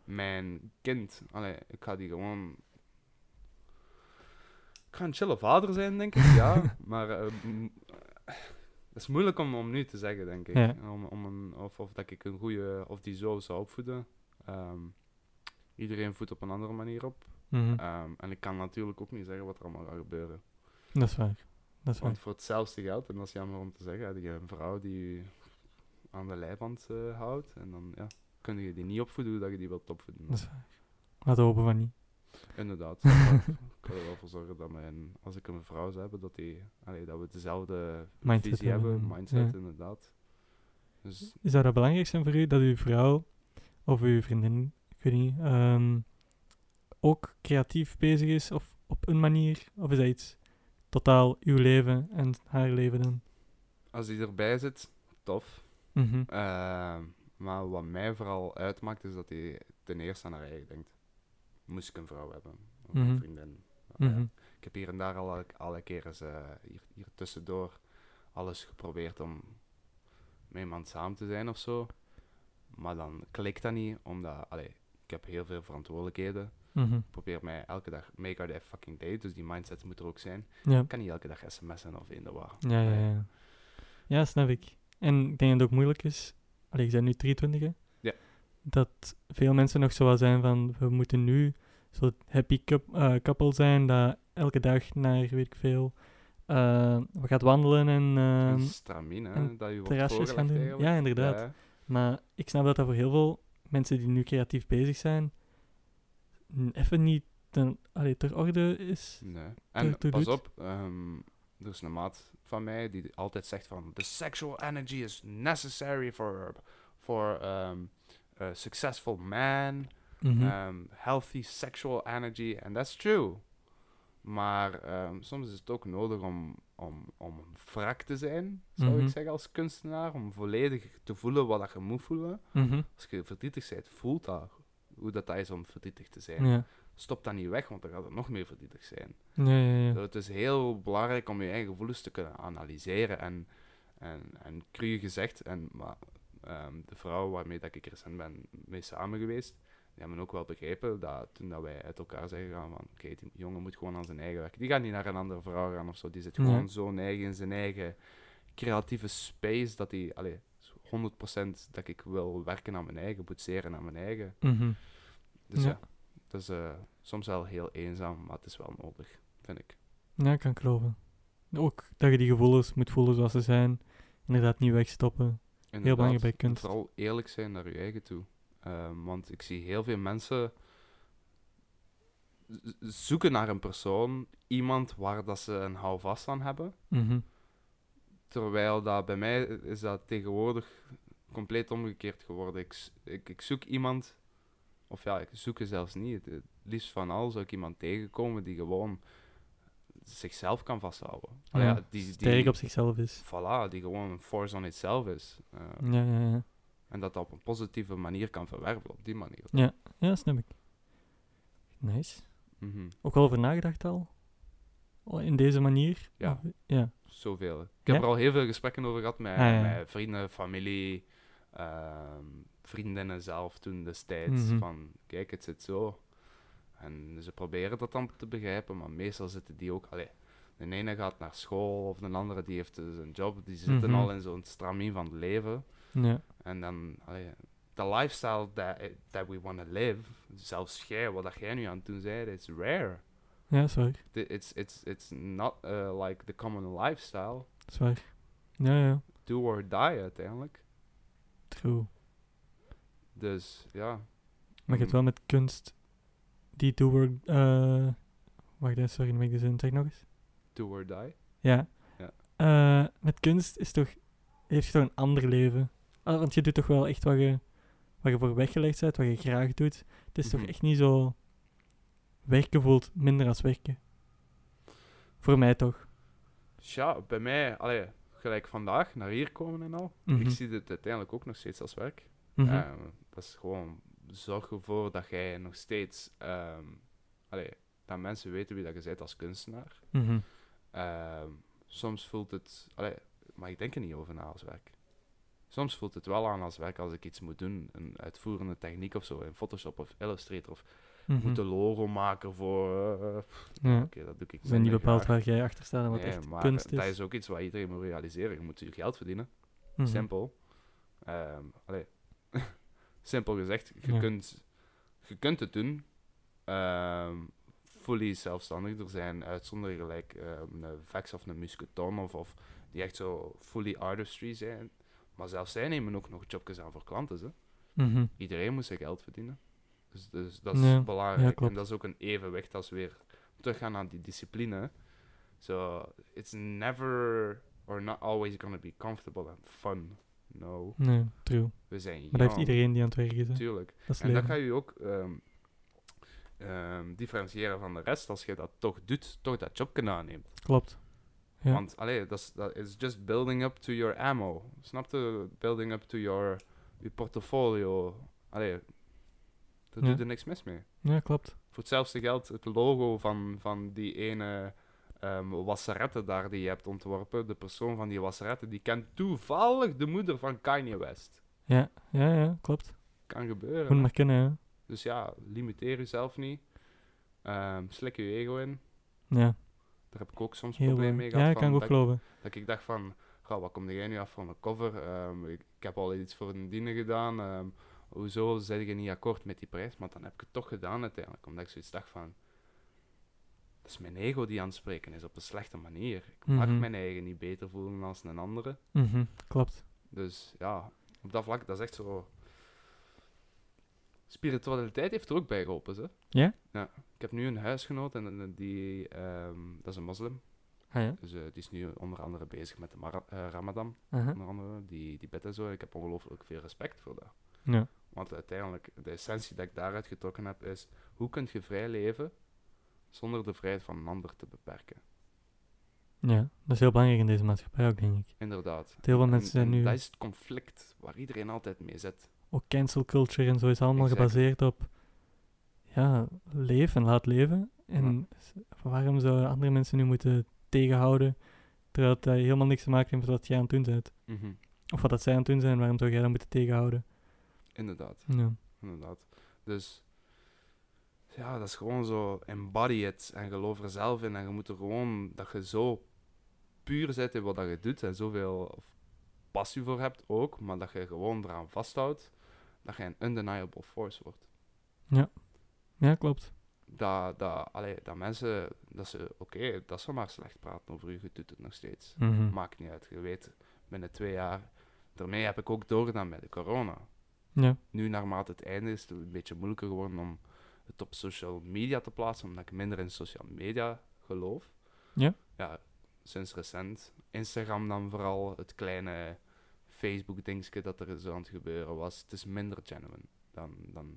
mijn kind, ik ga die gewoon... Ik ga een chille vader zijn, denk ik, ja. Maar dat is moeilijk om nu te zeggen, denk ik. Ja. Of dat ik een goede, of die zo zou opvoeden. Iedereen voedt op een andere manier op. Mm-hmm. En ik kan natuurlijk ook niet zeggen wat er allemaal gaat gebeuren. Dat is waar. Dat is want waar. Voor hetzelfde geld, en dat is jammer om te zeggen, heb je een vrouw die je aan de leiband houdt. En dan kun je die niet opvoeden hoe dat je die wilt opvoeden. Dat is waar. Laat hopen van niet. Inderdaad. Ik kan er wel voor zorgen dat als ik een vrouw zou hebben, dat we dezelfde mindset visie hebben. Mindset, ja. Inderdaad. Dus zou dat belangrijk zijn voor u, dat uw vrouw of uw vriendin, ik weet niet, ook creatief bezig is, of op een manier, of is dat iets totaal uw leven en haar leven dan? Als die erbij zit, tof. Mm-hmm. Maar wat mij vooral uitmaakt, is dat hij ten eerste aan haar eigen denkt. Moest ik een vrouw hebben, of een vriendin. Mm-hmm. Ik heb hier en daar alle keren hier tussendoor alles geprobeerd om met iemand samen te zijn of zo. Maar dan klikt dat niet, omdat ik heb heel veel verantwoordelijkheden. Mm-hmm. Ik probeer mij elke dag Make Art Every Fucking Day, dus die mindset moet er ook zijn. Ja. Ik kan niet elke dag sms'en of in de war. Ja. Ja, snap ik. En ik denk dat het ook moeilijk is. Ik ben nu 23, hè? Dat veel mensen nog zo wel zijn van, we moeten nu zo'n happy couple zijn, dat elke dag naar, weet ik veel, we gaan wandelen en... stamina, en dat je wordt terrasjes gaan doen. Eigenlijk. Ja, inderdaad. Ja. Maar ik snap dat voor heel veel mensen die nu creatief bezig zijn, even niet ter orde is. Nee. En pas op, er is een maat van mij die altijd zegt van, the sexual energy is necessary for a successful man, healthy sexual energy, and that's true. Maar soms is het ook nodig om wrak te zijn, zou ik zeggen, als kunstenaar, om volledig te voelen wat je moet voelen. Mm-hmm. Als je verdrietig bent, voelt dat hoe dat is om verdrietig te zijn. Ja. Stop dat niet weg, want dan gaat het nog meer verdrietig zijn. Ja. Dus het is heel belangrijk om je eigen gevoelens te kunnen analyseren en cru gezegd, maar... de vrouw waarmee dat ik recent ben mee samen geweest, die hebben ook wel begrepen dat toen dat wij uit elkaar zijn gegaan van oké, die jongen moet gewoon aan zijn eigen werk. Die gaat niet naar een andere vrouw gaan of zo. Die zit gewoon zo eigen in zijn eigen creatieve space dat hij 100% dat ik wil werken aan mijn eigen, boetseren aan mijn eigen. Mm-hmm. Dus ja, dat is soms wel heel eenzaam, maar het is wel nodig, vind ik. Ja, ik kan geloven. Ook dat je die gevoelens moet voelen zoals ze zijn. Inderdaad niet wegstoppen. Inderdaad, heel belangrijk bij kunst. Vooral eerlijk zijn naar je eigen toe. Want ik zie heel veel mensen zoeken naar een persoon, iemand waar dat ze een houvast aan hebben. Mm-hmm. Terwijl dat bij mij is dat tegenwoordig compleet omgekeerd geworden. Ik zoek iemand, ik zoek er zelfs niet. Het liefst van al zou ik iemand tegenkomen die gewoon zichzelf kan vasthouden. Die sterk op zichzelf is. Voilà, die gewoon een force on itself is. En dat op een positieve manier kan verwerven, op die manier. Ja, snap ik. Nice. Mm-hmm. Ook al over nagedacht al? in deze manier? Ja, ja. Zoveel. Ik heb er al heel veel gesprekken over gehad met, met vrienden, familie, vriendinnen zelf toen destijds. Mm-hmm. Van, kijk, het zit zo. En ze proberen dat dan te begrijpen, maar meestal zitten die ook... Allee, de ene gaat naar school, of de andere die heeft dus een job. Die zitten al in zo'n stramien van het leven. Ja. En dan... Allee, the lifestyle that we want to live, zelfs jij, wat jij nu aan het doen zei, is rare. Ja, sorry. It's not like the common lifestyle. Sorry. Ja, ja. Do or die uiteindelijk. True. Dus, ja. Maar je hebt wel met kunst die do or... maak de zin, zeg nog eens. Do or die? Ja. Yeah. Met kunst is toch... Heeft je toch een ander leven? Want je doet toch wel echt wat je voor weggelegd bent, wat je graag doet. Het is toch echt niet zo... Werken voelt minder als werken. Voor mij toch? Ja, bij mij... Allee, gelijk vandaag, naar hier komen en al. Ik zie dit uiteindelijk ook nog steeds als werk. Dat is gewoon... Zorg ervoor dat jij nog steeds... dat mensen weten wie dat je bent als kunstenaar. Soms voelt het... Allee, maar ik denk er niet over na als werk. Soms voelt het wel aan als werk als ik iets moet doen. Een uitvoerende techniek of zo. In Photoshop of Illustrator of... moet een logo maken voor... Oké, dat doe ik niet. Zijn niet bepaald graag. Waar jij achter staat en wat echt maar kunst is. Dat is ook iets wat iedereen moet realiseren. Je moet je geld verdienen. Simpel. Simpel gezegd, je kunt het doen. Fully zelfstandig. Er zijn uitzonderingen gelijk een vex of een musketon of die echt zo fully artistry zijn. Maar zelfs zij nemen ook nog jobjes aan voor klanten. Hè? Iedereen moet zijn geld verdienen. Dus dat is belangrijk. Ja, en dat is ook een evenwicht als we weer teruggaan naar die discipline. So, it's never or not always going to be comfortable and fun. No. Nee, true. We zijn jong. Maar dat heeft iedereen die aan het werk is. Hè? Tuurlijk. Dat ga je ook differentiëren van de rest als je dat toch doet, toch dat jobje aanneemt. Klopt. Ja. Want, dat is just building up to your ammo. Snap je? Building up to your portfolio. Daar doet er niks mis mee. Ja, klopt. Voor hetzelfde geld, het logo van die ene wasserette daar die je hebt ontworpen, de persoon van die wasserette, die kent toevallig de moeder van Kanye West. Ja, klopt. Kan gebeuren. Moet maar kunnen, hè. Dus ja, limiteer jezelf niet. Slik je ego in. Ja. Daar heb ik ook soms problemen mee gehad. Ja, kan ik ook geloven. Dat ik dacht van, wat kom jij nu af van mijn cover? Ik heb al iets voor een dienen gedaan. Hoezo zet je niet akkoord met die prijs? Maar dan heb ik het toch gedaan uiteindelijk. Omdat ik zoiets dacht van... Dat is mijn ego die aan het spreken is op een slechte manier. Ik mag mijn eigen niet beter voelen dan een andere. Klopt. Dus ja, op dat vlak, dat is echt zo... Spiritualiteit heeft er ook bij geholpen, hè? Yeah? Ja? Ik heb nu een huisgenoot en die... dat is een moslim. Ah, ja? Dus die is nu onder andere bezig met de Ramadan. Onder andere, die bed en zo. Ik heb ongelooflijk veel respect voor dat. Ja. Want uiteindelijk, de essentie dat ik daaruit getrokken heb, is... Hoe kun je vrij leven zonder de vrijheid van een ander te beperken? Ja, dat is heel belangrijk in deze maatschappij ook, denk ik. Inderdaad. Heel veel mensen zijn nu... Dat is het conflict waar iedereen altijd mee zit. Ook cancel culture en zo is allemaal gebaseerd op... Ja, leef en laat leven. En waarom zouden andere mensen nu moeten tegenhouden... Terwijl dat helemaal niks te maken heeft met wat jij aan het doen bent. Of wat dat zij aan het doen zijn, waarom zou jij dan moeten tegenhouden? Inderdaad. Ja. Inderdaad. Dus ja, dat is gewoon zo, embody it en geloof er zelf in. En je moet er gewoon, dat je zo puur bent in wat je doet en zoveel passie voor hebt ook, maar dat je gewoon eraan vasthoudt, dat je een undeniable force wordt. Ja. Ja, klopt. Dat mensen, dat ze, dat ze maar slecht praten over je, je doet het nog steeds. Maakt niet uit. Je weet, binnen 2 jaar, daarmee heb ik ook doorgedaan met de corona. Ja. Nu, naarmate het einde is, het een beetje moeilijker geworden om het op social media te plaatsen, omdat ik minder in social media geloof. Ja. Ja, sinds recent. Instagram dan vooral, het kleine Facebook-dingetje dat er zo aan het gebeuren was. Het is minder genuine dan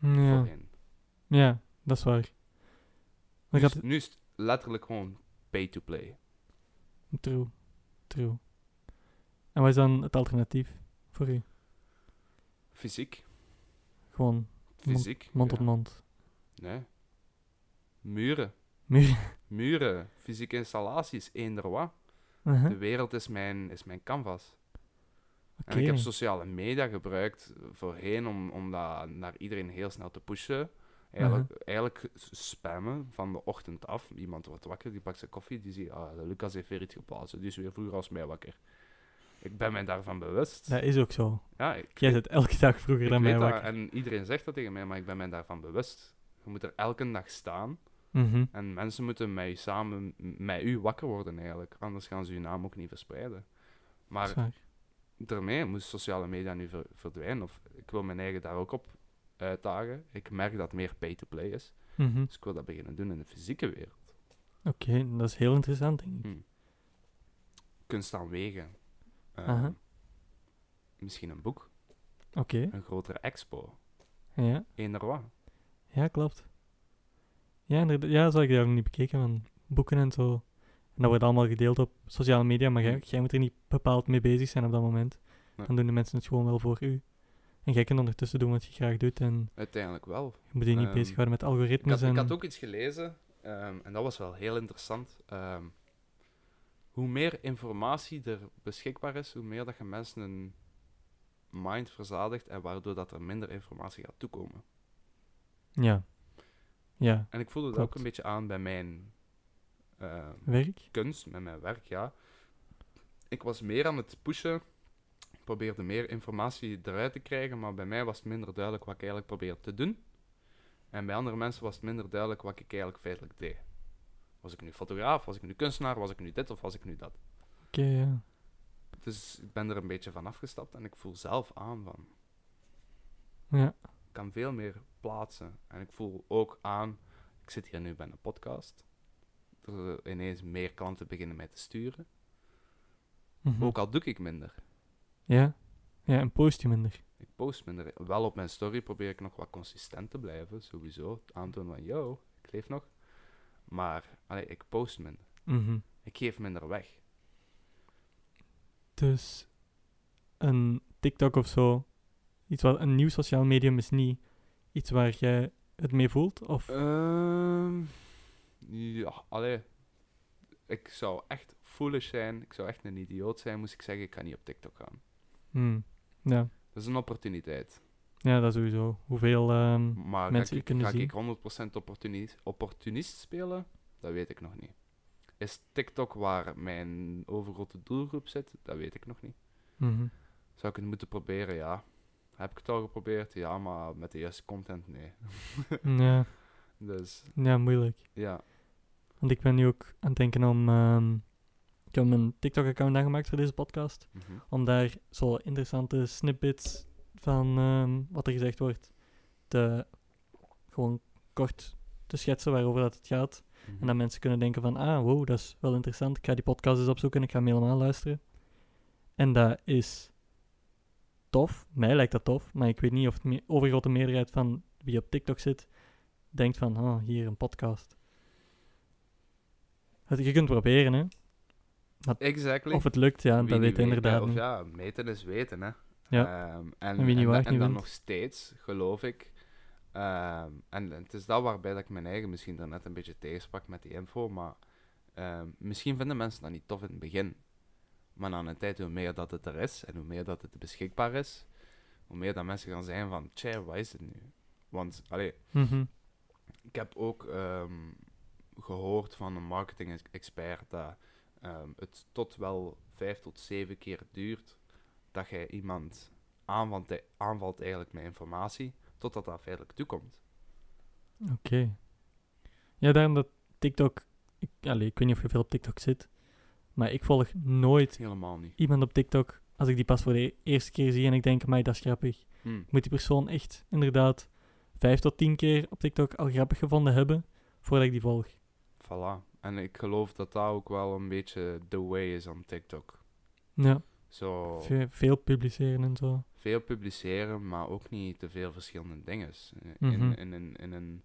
voorheen. Ja, dat is waar. Nu is het letterlijk gewoon pay-to-play. True. En wat is dan het alternatief voor u? Fysiek. Gewoon fysiek, mond tot mond. Nee. Muren. Muren, fysieke installaties, eender wat. Uh-huh. De wereld is mijn canvas. Okay. En ik heb sociale media gebruikt voorheen om dat naar iedereen heel snel te pushen. Eigenlijk spammen van de ochtend af. Iemand wordt wakker, die pakt zijn koffie, die ziet, Lucas heeft weer iets geplaatst. Die is weer vroeger als mij wakker. Ik ben mij daarvan bewust. Dat is ook zo. Ja, jij zit elke dag vroeger dan mij wakker. En iedereen zegt dat tegen mij, maar ik ben mij daarvan bewust. Je moet er elke dag staan. Mm-hmm. En mensen moeten met u wakker worden eigenlijk. Anders gaan ze uw naam ook niet verspreiden. Maar daarmee moet sociale media nu verdwijnen. Of ik wil mijn eigen daar ook op uitdagen. Ik merk dat meer pay-to-play is. Mm-hmm. Dus ik wil dat beginnen doen in de fysieke wereld. Oké, dat is heel interessant, denk ik. Kunst aan wegen. Misschien een boek. Oké. Een grotere expo. Ja. Eender wat. Ja, klopt. Ja, dat had ik daar ook niet bekeken, van boeken en zo. En dat wordt allemaal gedeeld op sociale media, maar jij moet er niet bepaald mee bezig zijn op dat moment. Nee. Dan doen de mensen het gewoon wel voor u. En jij kunt ondertussen doen wat je graag doet. En uiteindelijk wel. Je moet je niet bezighouden met algoritmes. Ik had ook iets gelezen, en dat was wel heel interessant. Hoe meer informatie er beschikbaar is, hoe meer dat je mensen een mind verzadigt en waardoor dat er minder informatie gaat toekomen. Ja. En ik voelde dat ook een beetje aan bij mijn werk? Kunst, met mijn werk, ja. Ik was meer aan het pushen, ik probeerde meer informatie eruit te krijgen, maar bij mij was het minder duidelijk wat ik eigenlijk probeerde te doen. En bij andere mensen was het minder duidelijk wat ik eigenlijk feitelijk deed. Was ik nu fotograaf, was ik nu kunstenaar, was ik nu dit of was ik nu dat? Oké, ja. Dus ik ben er een beetje van afgestapt en ik voel zelf aan van... Ja. Ik kan veel meer plaatsen. En ik voel ook aan... Ik zit hier nu bij een podcast. Er ineens meer klanten beginnen mij te sturen. Mm-hmm. Ook al doe ik minder. Ja, en post je minder. Ik post minder. Wel op mijn story probeer ik nog wat consistent te blijven. Sowieso. Aantonen van, yo, ik leef nog. Maar ik post minder. Mm-hmm. Ik geef minder weg. Dus een TikTok of zo... Iets wat een nieuw sociaal medium is niet iets waar jij het mee voelt? Of? Ik zou echt foolish zijn. Ik zou echt een idioot zijn, moest ik zeggen, ik kan niet op TikTok gaan. Ja. Dat is een opportuniteit. Ja, dat sowieso. Hoeveel maar mensen je kunnen zien. Maar ga ik 100% opportunist spelen? Dat weet ik nog niet. Is TikTok waar mijn overgrote doelgroep zit? Dat weet ik nog niet. Mm-hmm. Zou ik het moeten proberen? Ja. Heb ik het al geprobeerd? Ja, maar met de eerste content, nee. Ja. Dus. Ja, moeilijk. Ja. Want ik ben nu ook aan het denken om... ik heb mijn TikTok-account aangemaakt voor deze podcast. Mm-hmm. Om daar zo interessante snippets van wat er gezegd wordt gewoon kort te schetsen waarover dat het gaat. Mm-hmm. En dat mensen kunnen denken van, wow, dat is wel interessant. Ik ga die podcast eens opzoeken en ik ga hem helemaal luisteren. En dat is... tof, mij lijkt dat tof, maar ik weet niet of de overgrote meerderheid van wie op TikTok zit, denkt van, hier een podcast. Je kunt het proberen, hè. Maar exactly. Of het lukt, ja, wie dat weet inderdaad niet. Ja, meten is weten, hè. Ja. En wie niet waagt, niet dan nog steeds, geloof ik. En het is dat waarbij dat ik mijn eigen misschien daarnet een beetje tegensprak met die info, maar misschien vinden mensen dat niet tof in het begin. Maar aan een tijd, hoe meer dat het er is en hoe meer dat het beschikbaar is, hoe meer dat mensen gaan zijn van, tja, wat is het nu? Want, ik heb ook gehoord van een marketing-expert dat het tot wel 5 tot 7 keer duurt dat jij iemand aanvalt eigenlijk met informatie, totdat dat feitelijk toekomt. Oké. Ja, daarom dat TikTok... Ik weet niet of je veel op TikTok zit... Maar ik volg nooit helemaal niet iemand op TikTok. Als ik die pas voor de eerste keer zie en ik denk, amai, dat is grappig. Moet die persoon echt inderdaad 5 tot 10 keer op TikTok al grappig gevonden hebben, voordat ik die volg. Voilà. En ik geloof dat dat ook wel een beetje the way is aan TikTok. Ja. Zo... Veel publiceren en zo. Veel publiceren, maar ook niet te veel verschillende dingen.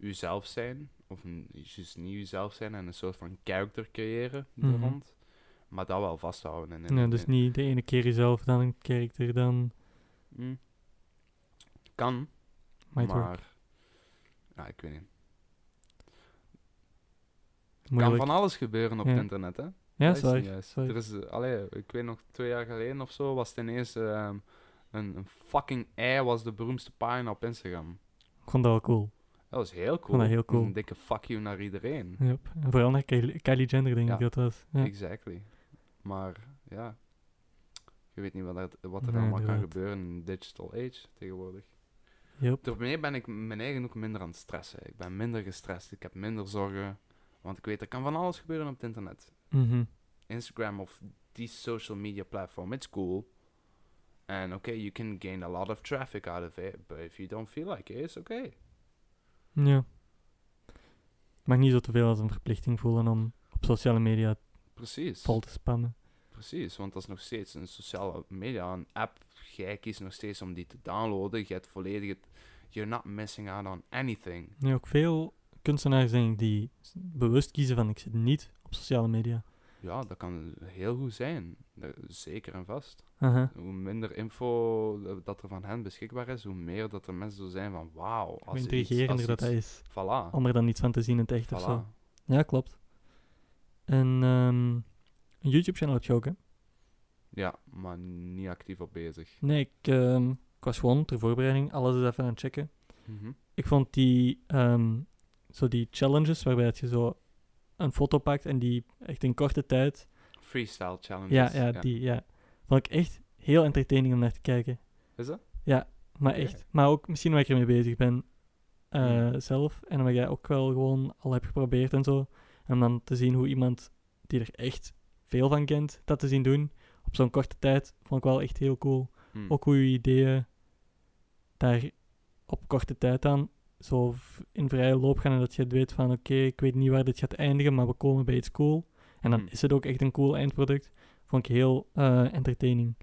Uzelf zijn, of juist niet uzelf zijn en een soort van character creëren er rond, maar dat wel vasthouden. Dus niet de ene keer jezelf, dan een character, dan... Kan, maar... ik weet niet. moeilijk. Kan van alles gebeuren op het internet, hè? Ja, sorry. Er is, ik weet nog, 2 jaar geleden of zo, was het ineens een fucking ei was de beroemdste pagina op Instagram. Ik vond dat wel cool. Dat was heel cool. Een dikke fuck you naar iedereen. Yep. En vooral naar Kylie Jenner, denk ik dat was. Ja. Exactly. Maar ja, je weet niet wat er allemaal kan gebeuren in digital age tegenwoordig. Yep. Daarmee ben ik mijn eigen ook minder aan het stressen. Ik ben minder gestrest, ik heb minder zorgen. Want ik weet, er kan van alles gebeuren op het internet. Mm-hmm. Instagram of die social media platform, it's cool. And you can gain a lot of traffic out of it. But if you don't feel like it, it's okay. Ja. Het mag niet zo te veel als een verplichting voelen om op sociale media vol te spannen. Precies, want dat is nog steeds een sociale media, een app. Jij kiest nog steeds om die te downloaden. Je hebt volledig het... You're not missing out on anything. Ja, ook veel kunstenaars, denk ik, die bewust kiezen van ik zit niet op sociale media. Ja, dat kan heel goed zijn. Zeker en vast. Uh-huh. Hoe minder info dat er van hen beschikbaar is, hoe meer dat er mensen zo zijn van wauw. Hoe intrigerender dat hij is. Voilà. Om er dan iets van te zien in het echt of zo. Ja, klopt. En een YouTube-channel heb je ook, hè? Ja, maar niet actief op bezig. Nee, ik was gewoon ter voorbereiding alles eens even aan het checken. Mm-hmm. Ik vond die challenges waarbij dat je zo een foto pakt en die echt in korte tijd... Freestyle challenges. Ja. Die, ja. Vond ik echt heel entertaining om naar te kijken. Is dat? Ja, maar echt. Maar ook misschien omdat ik ermee bezig ben zelf. En omdat jij ook wel gewoon al hebt geprobeerd en zo. En dan te zien hoe iemand die er echt veel van kent, dat te zien doen. Op zo'n korte tijd vond ik wel echt heel cool. Hmm. Ook hoe je ideeën daar op korte tijd aan zo in vrije loop gaan en dat je het weet van ik weet niet waar dit gaat eindigen, maar we komen bij iets cool. En dan is het ook echt een cool eindproduct. Vond ik heel entertaining.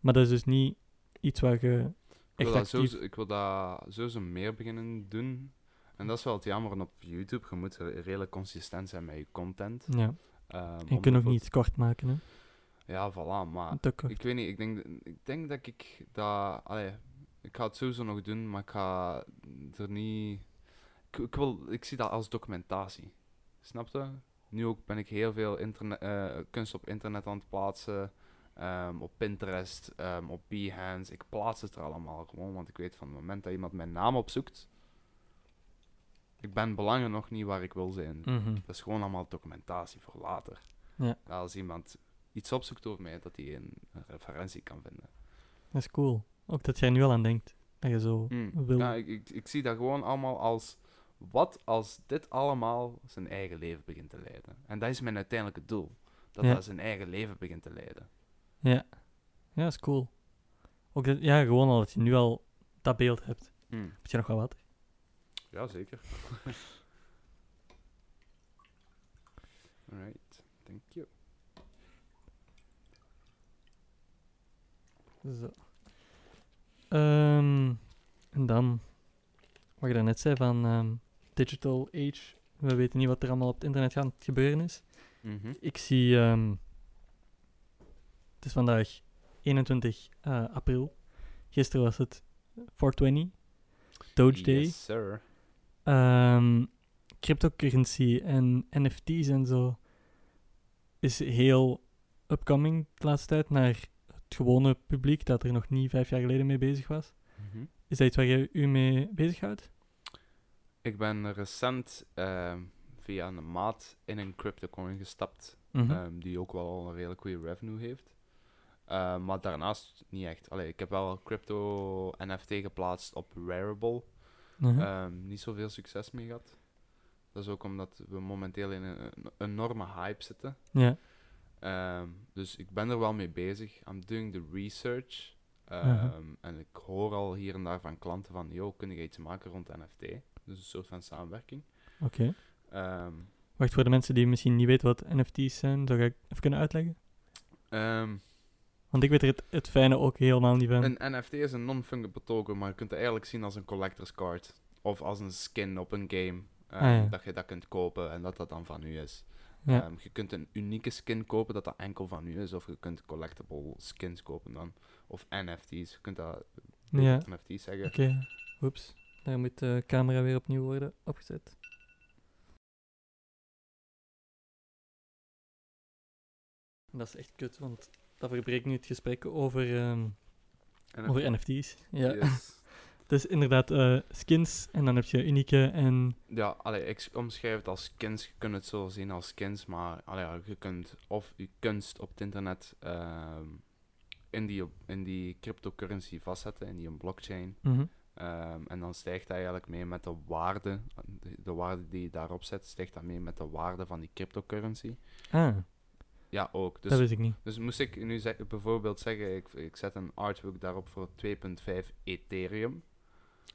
Maar dat is dus niet iets waar je echt actief... Ik wil dat sowieso meer beginnen doen. En dat is wel het jammer op YouTube. Je moet redelijk consistent zijn met je content. Ja. En je kunt ook niet kort maken, hè? Ja, voilà, maar ik weet niet, ik denk dat ik dat... ik ga het sowieso nog doen, maar ik ga er niet... Ik zie dat als documentatie. Snap je? Nu ook ben ik heel veel kunst op internet aan het plaatsen, op Pinterest, op Behance. Ik plaats het er allemaal gewoon, want ik weet van het moment dat iemand mijn naam opzoekt, ik ben belangen nog niet waar ik wil zijn. Mm-hmm. Dat is gewoon allemaal documentatie voor later. Ja. Als iemand iets opzoekt over mij, dat hij een referentie kan vinden. Dat is cool. Ook dat jij er nu al aan denkt. Dat je zo wil. Ja, ik zie dat gewoon allemaal als... Wat als dit allemaal zijn eigen leven begint te leiden? En dat is mijn uiteindelijke doel. Dat zijn eigen leven begint te leiden. Ja. Ja, dat is cool. Ook dat, ja, gewoon al dat je nu al dat beeld hebt. Heb je nog wel wat? Ja, zeker. Alright. Thank you. Zo. En dan... Wat je daarnet zei van... digital age. We weten niet wat er allemaal op het internet gaat gebeuren is. Mm-hmm. Ik zie... het is vandaag 21 april. Gisteren was het 420. Doge Day. Yes, sir. Cryptocurrency en NFT's en zo is heel upcoming de laatste tijd naar het gewone publiek dat er nog niet 5 jaar geleden mee bezig was. Mm-hmm. Is dat iets waar jij u mee bezighoudt? Ik ben recent via een maat in een cryptocoin gestapt, die ook wel een redelijk goede revenue heeft. Maar daarnaast niet echt. Ik heb wel crypto NFT geplaatst op Rarible. Uh-huh. Niet zoveel succes mee gehad. Dat is ook omdat we momenteel in een enorme hype zitten. Ja. Dus ik ben er wel mee bezig. I'm doing the research. En ik hoor al hier en daar van klanten van, kun je iets maken rond NFT? Dus een soort van samenwerking. Oké. Wacht, voor de mensen die misschien niet weten wat NFT's zijn, zou ik even kunnen uitleggen? Want ik weet er het fijne ook helemaal niet van. Een NFT is een non-fungible token, maar je kunt het eigenlijk zien als een collector's card. Of als een skin op een game. Dat je dat kunt kopen en dat dat dan van u is. Ja. Je kunt een unieke skin kopen dat enkel van u is, of je kunt collectible skins kopen dan, of NFT's. Je kunt dat NFT's zeggen. Oké. Oeps, daar moet de camera weer opnieuw worden opgezet. En dat is echt kut, want dat verbreekt nu het gesprek over NFT's. Ja. Yes. Dus inderdaad skins, en dan heb je unieke en... Ja, allee, ik omschrijf het als skins. Je kunt het zo zien als skins, maar allee, je kunt of je kunst op het internet in die cryptocurrency vastzetten, in die blockchain. Mm-hmm. En dan stijgt dat eigenlijk mee met de waarde. De waarde die je daarop zet, stijgt dat mee met de waarde van die cryptocurrency. Ah. Ja, ook. Dus, dat wist ik niet. Dus moest ik nu bijvoorbeeld zeggen, ik zet een artwork daarop voor 2,5 Ethereum.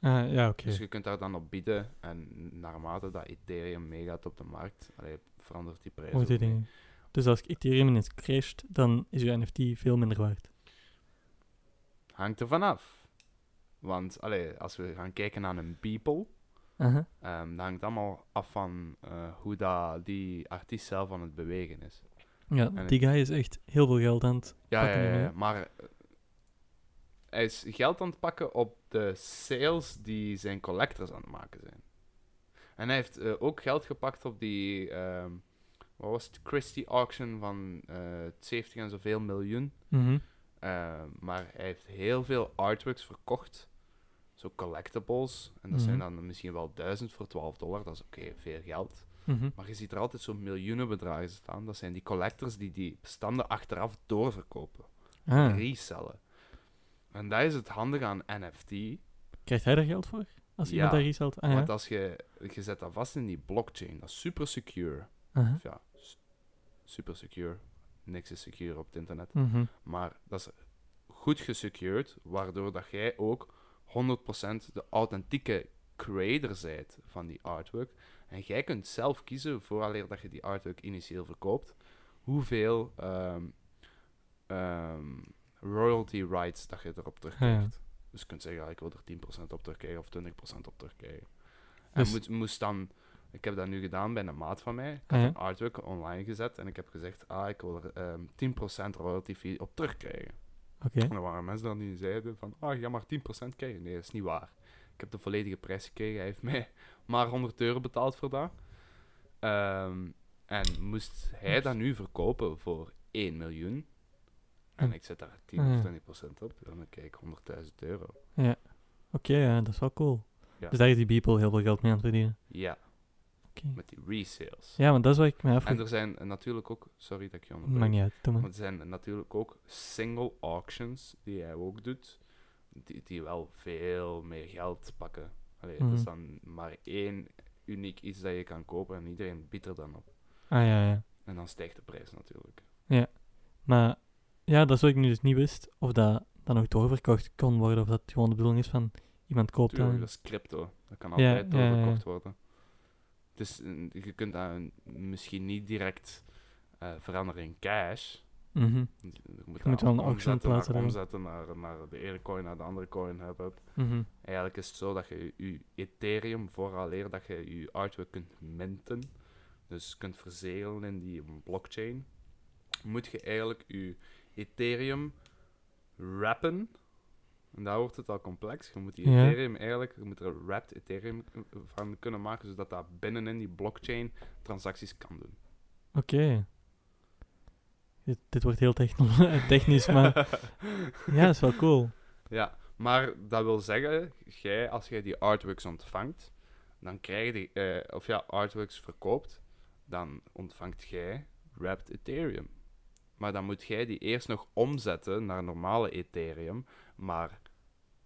Ja, okay. Dus je kunt daar dan op bieden. En naarmate dat Ethereum meegaat op de markt, verandert die prijs. Oh, die dingen. Dus als Ethereum ineens crasht, dan is je NFT veel minder waard. Hangt er vanaf. Want als we gaan kijken naar een Beeple, uh-huh. Dat hangt allemaal af van hoe dat die artiest zelf aan het bewegen is. Ja, en die guy is echt heel veel geld aan het pakken. Ja, maar hij is geld aan het pakken op de sales die zijn collectors aan het maken zijn. En hij heeft ook geld gepakt op die, wat was het, Christie Auction van 70 en zoveel miljoen. Mm-hmm. Maar hij heeft heel veel artworks verkocht, zo collectibles. En dat mm-hmm. zijn dan misschien wel 1000 voor $12, dat is oké, veel geld. Mm-hmm. Maar je ziet er altijd zo'n miljoenenbedragen staan. Dat zijn die collectors die die bestanden achteraf doorverkopen. Ah. Resellen. En dat is het handige aan NFT. Krijgt hij daar geld voor? Als iemand daar reselt? Ah, ja, want als je zet dat vast in die blockchain. Dat is super secure. Uh-huh. Of ja, super secure. Niks is secure op het internet. Mm-hmm. Maar dat is goed gesecured, waardoor dat jij ook 100% de authentieke creator bent van die artwork. En jij kunt zelf kiezen, vooraleer dat je die artwork initieel verkoopt, hoeveel royalty rights dat je erop terugkrijgt. Ja. Dus je kunt zeggen, ik wil er 10% op terugkrijgen of 20% op terugkrijgen. En dus... moest dan... Ik heb dat nu gedaan bij een maat van mij. Ik had een artwork online gezet en ik heb gezegd, ik wil er 10% royalty fee op terugkrijgen. Okay. En er waren mensen dan die zeiden van, je gaat maar 10% krijgen. Nee, dat is niet waar. Ik heb de volledige prijs gekregen. Hij heeft mij maar €100 betaald voor dat. En moest hij dat nu verkopen voor 1 miljoen. En ik zet daar 10 of 20% op. Dan krijg ik €100.000. Ja. Oké, ja, dat is wel cool. Ja. Dus daar is die people heel veel geld mee aan het verdienen. Ja. Okay. Met die resales. Ja, want dat is wat ik mij afvraag. En er zijn natuurlijk ook... Sorry dat ik je onderbreek. Maakt niet uit, doe maar. Want er zijn natuurlijk ook single auctions die hij ook doet. Die wel veel meer geld pakken. Het is dan maar één uniek iets dat je kan kopen en iedereen biedt er dan op. Ah ja. En dan stijgt de prijs natuurlijk. Ja, maar ja, dat is wat ik nu dus niet wist. Of dat dan ook doorverkocht kon worden, of dat gewoon de bedoeling is van iemand koopt. Tuurlijk, dat is crypto. Dat kan altijd doorverkocht worden. Dus je kunt daar misschien niet direct veranderen in cash. Mm-hmm. Je moet wel een auction plaatsen. Omzetten naar de ene coin, naar de andere coin. Mm-hmm. Eigenlijk is het zo dat je je Ethereum, vooraleer dat je je artwork kunt minten, dus kunt verzegelen in die blockchain, moet je eigenlijk je Ethereum wrappen. En daar wordt het al complex. Je moet die Ethereum eigenlijk, je moet er een wrapped Ethereum van kunnen maken, zodat dat binnenin die blockchain transacties kan doen. Oké. Dit wordt heel technisch, maar... Ja, dat is wel cool. Ja, maar dat wil zeggen, als jij die artworks ontvangt, dan krijg je... artworks verkoopt, dan ontvangt jij wrapped Ethereum. Maar dan moet jij die eerst nog omzetten naar normale Ethereum. Maar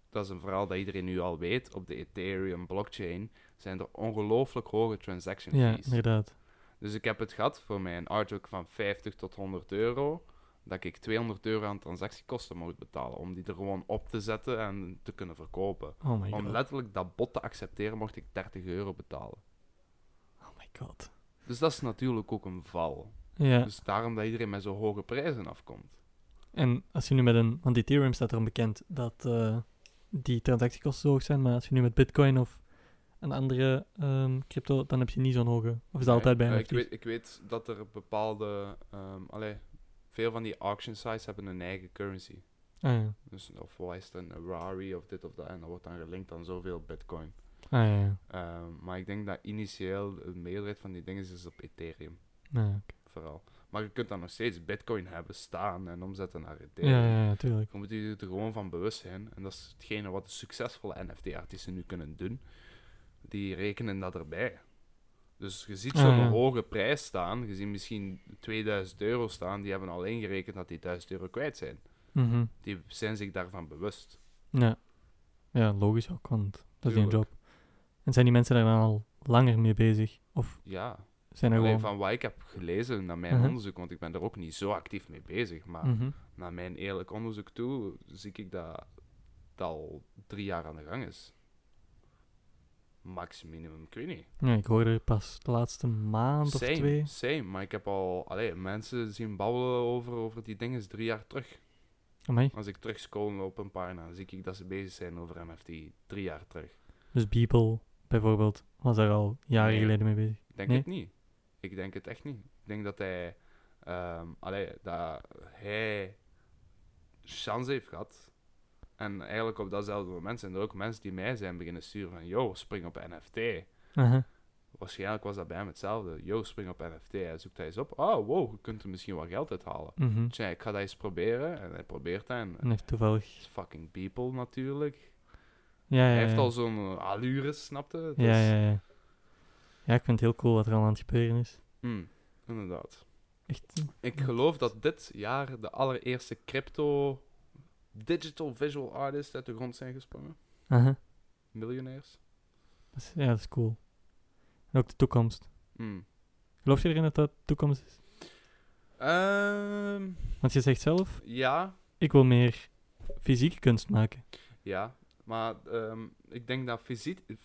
dat is een verhaal dat iedereen nu al weet. Op de Ethereum blockchain zijn er ongelooflijk hoge transaction fees. Ja, inderdaad. Dus ik heb het gehad voor mijn artwork van €50 tot €100, dat ik €200 aan transactiekosten moet betalen, om die er gewoon op te zetten en te kunnen verkopen. Oh my god. Om letterlijk dat bot te accepteren, mocht ik €30 betalen. Oh my god. Dus dat is natuurlijk ook een val. Ja. Dus daarom dat iedereen met zo hoge prijzen afkomt. En als je nu met een... Want Ethereum staat erom bekend dat die transactiekosten zo hoog zijn, maar als je nu met Bitcoin of... een andere crypto, dan heb je niet zo'n hoge. Of is dat altijd bij NFT's? Ik weet dat er bepaalde... veel van die auction sites hebben een eigen currency. Ah, ja. Dus of wat is het, een Rari of dit of dat. En dat wordt dan gelinkt aan zoveel Bitcoin. Ah, ja. Maar ik denk dat initieel de meerderheid van die dingen is op Ethereum. Ah, okay. Vooral. Maar je kunt dan nog steeds Bitcoin hebben staan en omzetten naar Ethereum. Ja, ja, tuurlijk. Je moet je er gewoon van bewust zijn. En dat is hetgene wat de succesvolle NFT-artiesten nu kunnen doen. Die rekenen dat erbij. Dus je ziet zo'n hoge prijs staan. Je ziet misschien €2000 staan. Die hebben alleen gerekend dat die €1000 kwijt zijn. Mm-hmm. Die zijn zich daarvan bewust. Ja, ja, logisch ook, want dat tuurlijk. Is hun job. En zijn die mensen daar dan al langer mee bezig? Of ja. Zijn er alleen gewoon... van wat ik heb gelezen naar mijn onderzoek, want ik ben er ook niet zo actief mee bezig, maar naar mijn eerlijk onderzoek toe zie ik dat dat al 3 jaar aan de gang is. Max, minimum, ik weet niet. Ja, ik hoor er pas de laatste maand of twee. Same, maar ik heb al mensen zien babbelen over die dingen 3 jaar terug. Amai. Als ik terugscroll op een pagina, zie ik dat ze bezig zijn over NFT 3 jaar terug. Dus Beeple bijvoorbeeld was daar al jaren geleden mee bezig? Ik denk het niet. Ik denk het echt niet. Ik denk dat hij chance heeft gehad. En eigenlijk op datzelfde moment zijn er ook mensen die mij zijn beginnen sturen van yo, spring op NFT. Waarschijnlijk was dat bij hem hetzelfde. Yo, spring op NFT. Hij zoekt dat eens op. Oh, wow, je kunt er misschien wat geld uit halen. Tja, ik ga dat eens proberen. En hij probeert dat. En heeft toevallig... fucking people natuurlijk. Ja, hij heeft al zo'n allure, snapte? Dus... Ja. Ja, ik vind het heel cool wat er al aan het gebeuren is. Inderdaad. Echt? Ik geloof dat dit jaar de allereerste crypto digital visual artists uit de grond zijn gesprongen. Miljonairs. Ja, dat is cool. En ook de toekomst. Geloof je erin dat dat de toekomst is? Want je zegt zelf... Ja. Ik wil meer fysieke kunst maken. Ja, maar ik denk dat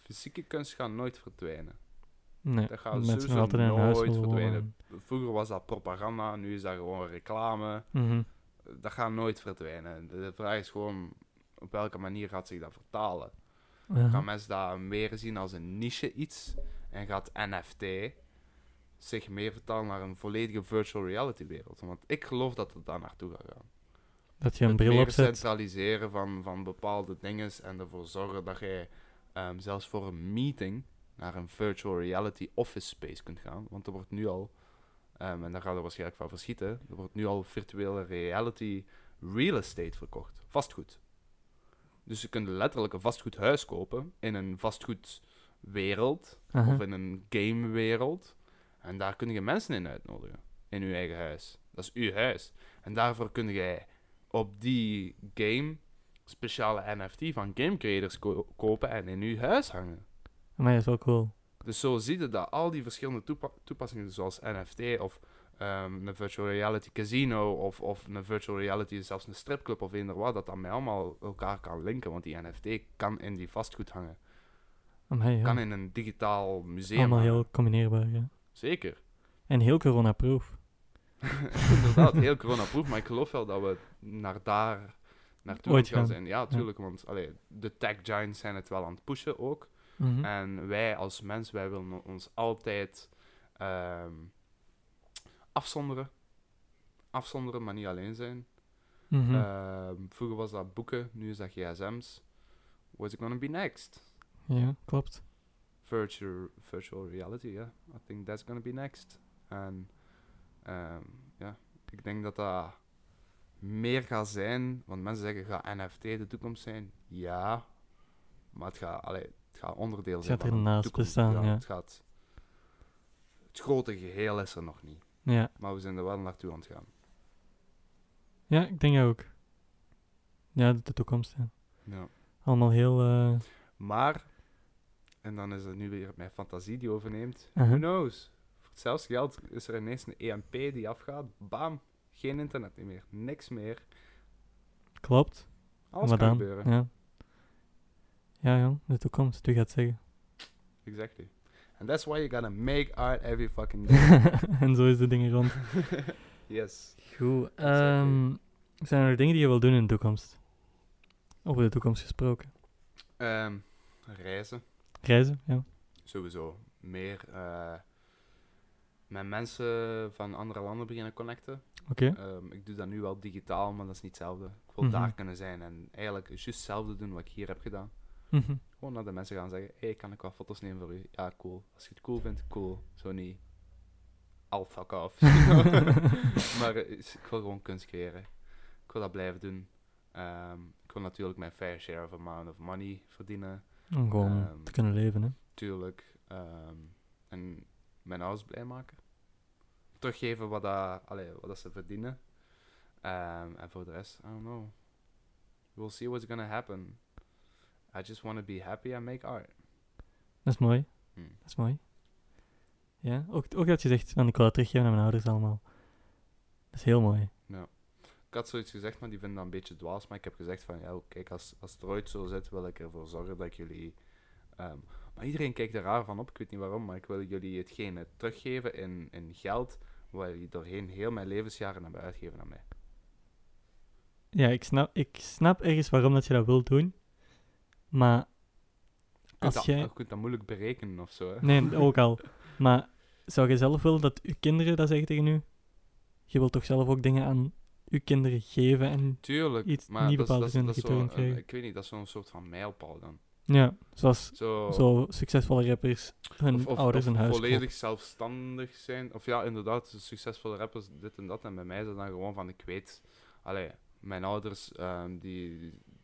fysieke kunst gaat nooit verdwijnen. Nee, dat gaat sowieso nooit verdwijnen. Vroeger was dat propaganda, nu is dat gewoon reclame. Dat gaat nooit verdwijnen. De vraag is gewoon, op welke manier gaat zich dat vertalen? Gaan mensen dat meer zien als een niche iets? En gaat NFT zich meer vertalen naar een volledige virtual reality wereld? Want ik geloof dat het daar naartoe gaat gaan. Dat je een bril opzet. Het meer centraliseren van bepaalde dingen en ervoor zorgen dat jij zelfs voor een meeting naar een virtual reality office space kunt gaan. Want er wordt nu al, en daar gaan we waarschijnlijk van verschieten, er wordt nu al virtuele reality real estate verkocht. Vastgoed. Dus je kunt letterlijk een vastgoedhuis kopen in een vastgoedwereld of in een gamewereld. En daar kun je mensen in uitnodigen. In je eigen huis. Dat is uw huis. En daarvoor kun jij op die game speciale NFT van game creators kopen en in uw huis hangen. Maar dat is wel cool. Dus zo zie je dat al die verschillende toepassingen, zoals NFT of een virtual reality casino of een virtual reality, zelfs een stripclub of eender wat, dat mij allemaal elkaar kan linken, want die NFT kan in die vastgoed hangen. Amai, kan in een digitaal museum. Allemaal heel combineerbaar, ja. Zeker. En heel coronaproof. Inderdaad, heel coronaproof, maar ik geloof wel dat we naartoe gaan zijn. Ja, tuurlijk, want de tech giants zijn het wel aan het pushen ook. En wij als mens, wij willen ons altijd afzonderen. Afzonderen, maar niet alleen zijn. Vroeger was dat boeken, nu is dat gsm's. What's it gonna be next? Ja, klopt. Virtual reality, yeah. I think that's gonna be next. En ik denk dat dat meer gaat zijn. Want mensen zeggen, gaat NFT de toekomst zijn? Ja. Maar het gaat... Het gaat onderdeel zijn van de toekomst. Het grote geheel is er nog niet. Ja. Maar we zijn er wel naartoe aan het gaan. Ja, ik denk ook. Ja, de toekomst. Ja. Allemaal heel... Maar, en dan is het nu weer mijn fantasie die overneemt. Who knows? Voor hetzelfde geld is er ineens een EMP die afgaat. Bam! Geen internet meer. Niks meer. Klopt. Alles kan gebeuren. Ja. Ja, jong, de toekomst, u gaat zeggen. Exactly. And that's why you gotta make art every fucking day. En zo is de dingen rond. Yes. Goed. Zijn er dingen die je wil doen in de toekomst? Over de toekomst gesproken. Reizen. Reizen, ja. Sowieso. Meer met mensen van andere landen beginnen connecten. Oké. Ik doe dat nu wel digitaal, maar dat is niet hetzelfde. Ik wil daar kunnen zijn en eigenlijk juist hetzelfde doen wat ik hier heb gedaan. Gewoon naar de mensen gaan zeggen, hey, kan ik wat foto's nemen voor u? Ja, cool. Als je het cool vindt, cool. Zo niet. al fuck off. Maar ik wil gewoon kunst creëren. Ik wil dat blijven doen. Ik wil natuurlijk mijn fair share of amount of money verdienen. Om gewoon te kunnen leven, hè? Tuurlijk. En mijn ouders blij maken. Teruggeven wat ze verdienen. En voor de rest, I don't know. We'll see what's gonna happen. I just want to be happy and make art. Dat is mooi. Dat is mooi. Ja, ook dat je zegt, want ik wil dat teruggeven aan mijn ouders allemaal. Dat is heel mooi. Ja. Ik had zoiets gezegd, maar die vinden dat een beetje dwaas. Maar ik heb gezegd van, ja, kijk, als het er ooit zo zit, wil ik ervoor zorgen dat jullie... maar iedereen kijkt er raar van op, ik weet niet waarom, maar ik wil jullie hetgene teruggeven in geld, waar jullie doorheen heel mijn levensjaren hebben uitgegeven aan mij. Ja, ik snap ergens waarom dat je dat wilt doen, maar... Je kunt dat moeilijk berekenen of zo, hè? Nee, ook al. Maar zou je zelf willen dat je kinderen dat zeggen tegen u? Je wilt toch zelf ook dingen aan je kinderen geven en tuurlijk, iets maar niet bepaald zijn dat je terugkrijgt? Ik weet niet, dat is zo'n soort van mijlpaal dan. Ja, zoals zo succesvolle rappers hun ouders een huis kopen. Volledig zelfstandig zijn. Of ja, inderdaad, succesvolle rappers, dit en dat. En bij mij is het dan gewoon van, ik weet... mijn ouders,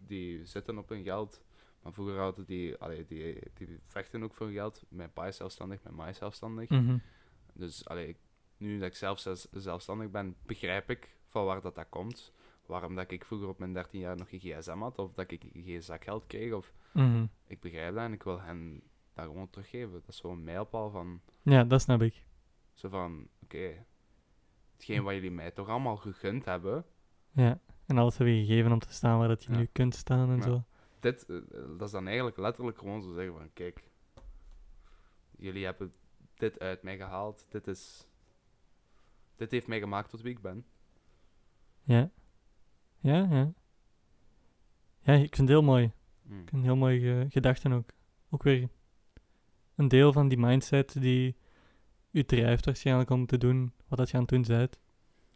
die zitten op hun geld... Maar vroeger hadden die vechten ook voor geld. Mijn pa is zelfstandig, mijn ma is zelfstandig. Mm-hmm. Dus nu dat ik zelf zelfstandig ben, begrijp ik van waar dat komt. Waarom dat ik vroeger op mijn 13 jaar nog geen gsm had, of dat ik geen zakgeld kreeg. Of mm-hmm. Ik begrijp dat en ik wil hen daar gewoon teruggeven. Dat is gewoon een mijlpaal van... Ja, dat snap ik. Zo van, oké, hetgeen wat jullie mij toch allemaal gegund hebben... Ja, en alles hebben je gegeven om te staan waar dat je nu kunt staan en zo. Dit, dat is dan eigenlijk letterlijk gewoon zo zeggen van, kijk, jullie hebben dit uit mij gehaald, dit heeft mij gemaakt tot wie ik ben. Ja. Ja. Ja, ik vind het heel mooi. Ik vind heel mooie gedachten ook. Ook weer een deel van die mindset die u drijft waarschijnlijk om te doen wat dat je aan het doen bent.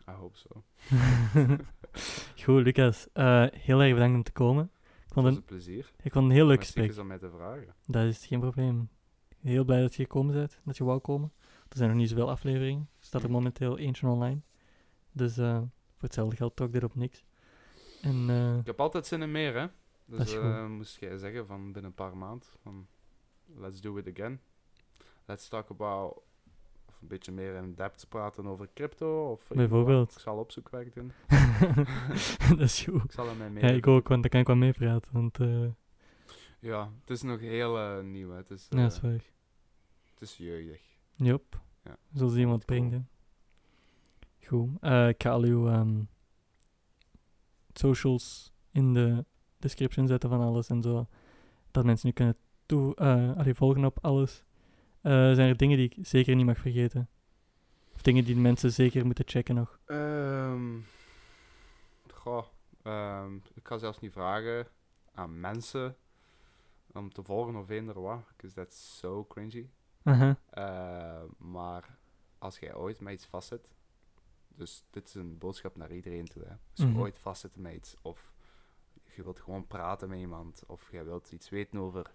I hope so. Goed, Lucas. Heel erg bedankt om te komen. Dat was een plezier. Ik vond een heel leuk gesprek. Is om mij te vragen. Dat is geen probleem. Heel blij dat je gekomen bent, dat je wou komen. Er zijn nog niet zoveel afleveringen. Er staat er momenteel eentje online. Dus voor hetzelfde geld trok dit op niks. En, ik heb altijd zin in meer, hè. Dus moest jij zeggen van binnen een paar maanden. Let's do it again. Let's talk about... Of een beetje meer in depth praten over crypto. Of bijvoorbeeld. Ik zal opzoekwerk doen. Dat is goed. Ik zal er mee meepraten. Ja, ik ook, want daar kan ik wel meepraten. Want, ja, het is nog heel nieuw. Het is, ja, dat is waar. Het is jeugdig. Jop. Ja. Zullen zien wat het brengt. Cool. Goed. Ik ga al uw socials in de description zetten van alles en zo. Dat mensen nu kunnen volgen op alles. Zijn er dingen die ik zeker niet mag vergeten? Of dingen die mensen zeker moeten checken nog? Ik ga zelfs niet vragen aan mensen om te volgen of eender wat, because that's so cringy. Uh-huh. Maar als jij ooit met iets vastzit, dus dit is een boodschap naar iedereen toe, hè. Als je ooit vastzit met iets, of je wilt gewoon praten met iemand, of jij wilt iets weten over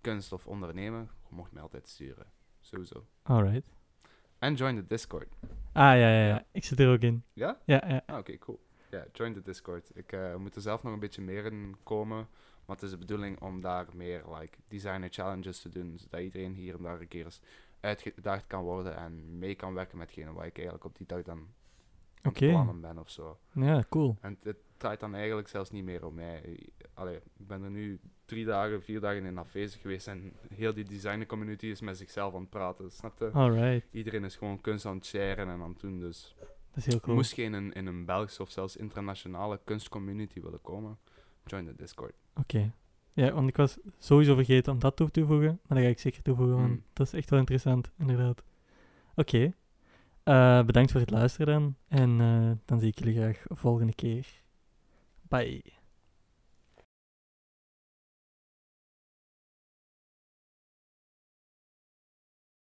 kunst of ondernemen, je mocht mij altijd sturen. Sowieso. Alright. En join the Discord. Ja. Ik zit er ook in. Ja? Ja. Oké, cool. Ja, join the Discord. Ik moet er zelf nog een beetje meer in komen, maar het is de bedoeling om daar meer designer challenges te doen, zodat iedereen hier en daar een keer eens uitgedaagd kan worden en mee kan werken met hetgene waar ik eigenlijk op die dag dan aan het plannen ben of zo. Ja, cool. En het draait dan eigenlijk zelfs niet meer om mij. Ik ben er nu 4 dagen in afwezig geweest en heel die designer community is met zichzelf aan het praten, snap je? Alright. Iedereen is gewoon kunst aan het sharen en aan het doen, dus... Dat is heel cool. Moest je in een Belgische of zelfs internationale kunstcommunity willen komen, join de Discord. Oké. Ja, want ik was sowieso vergeten om dat toe te voegen, maar dat ga ik zeker toevoegen, want dat is echt wel interessant, inderdaad. Oké. Bedankt voor het luisteren dan, en dan zie ik jullie graag volgende keer. Bye.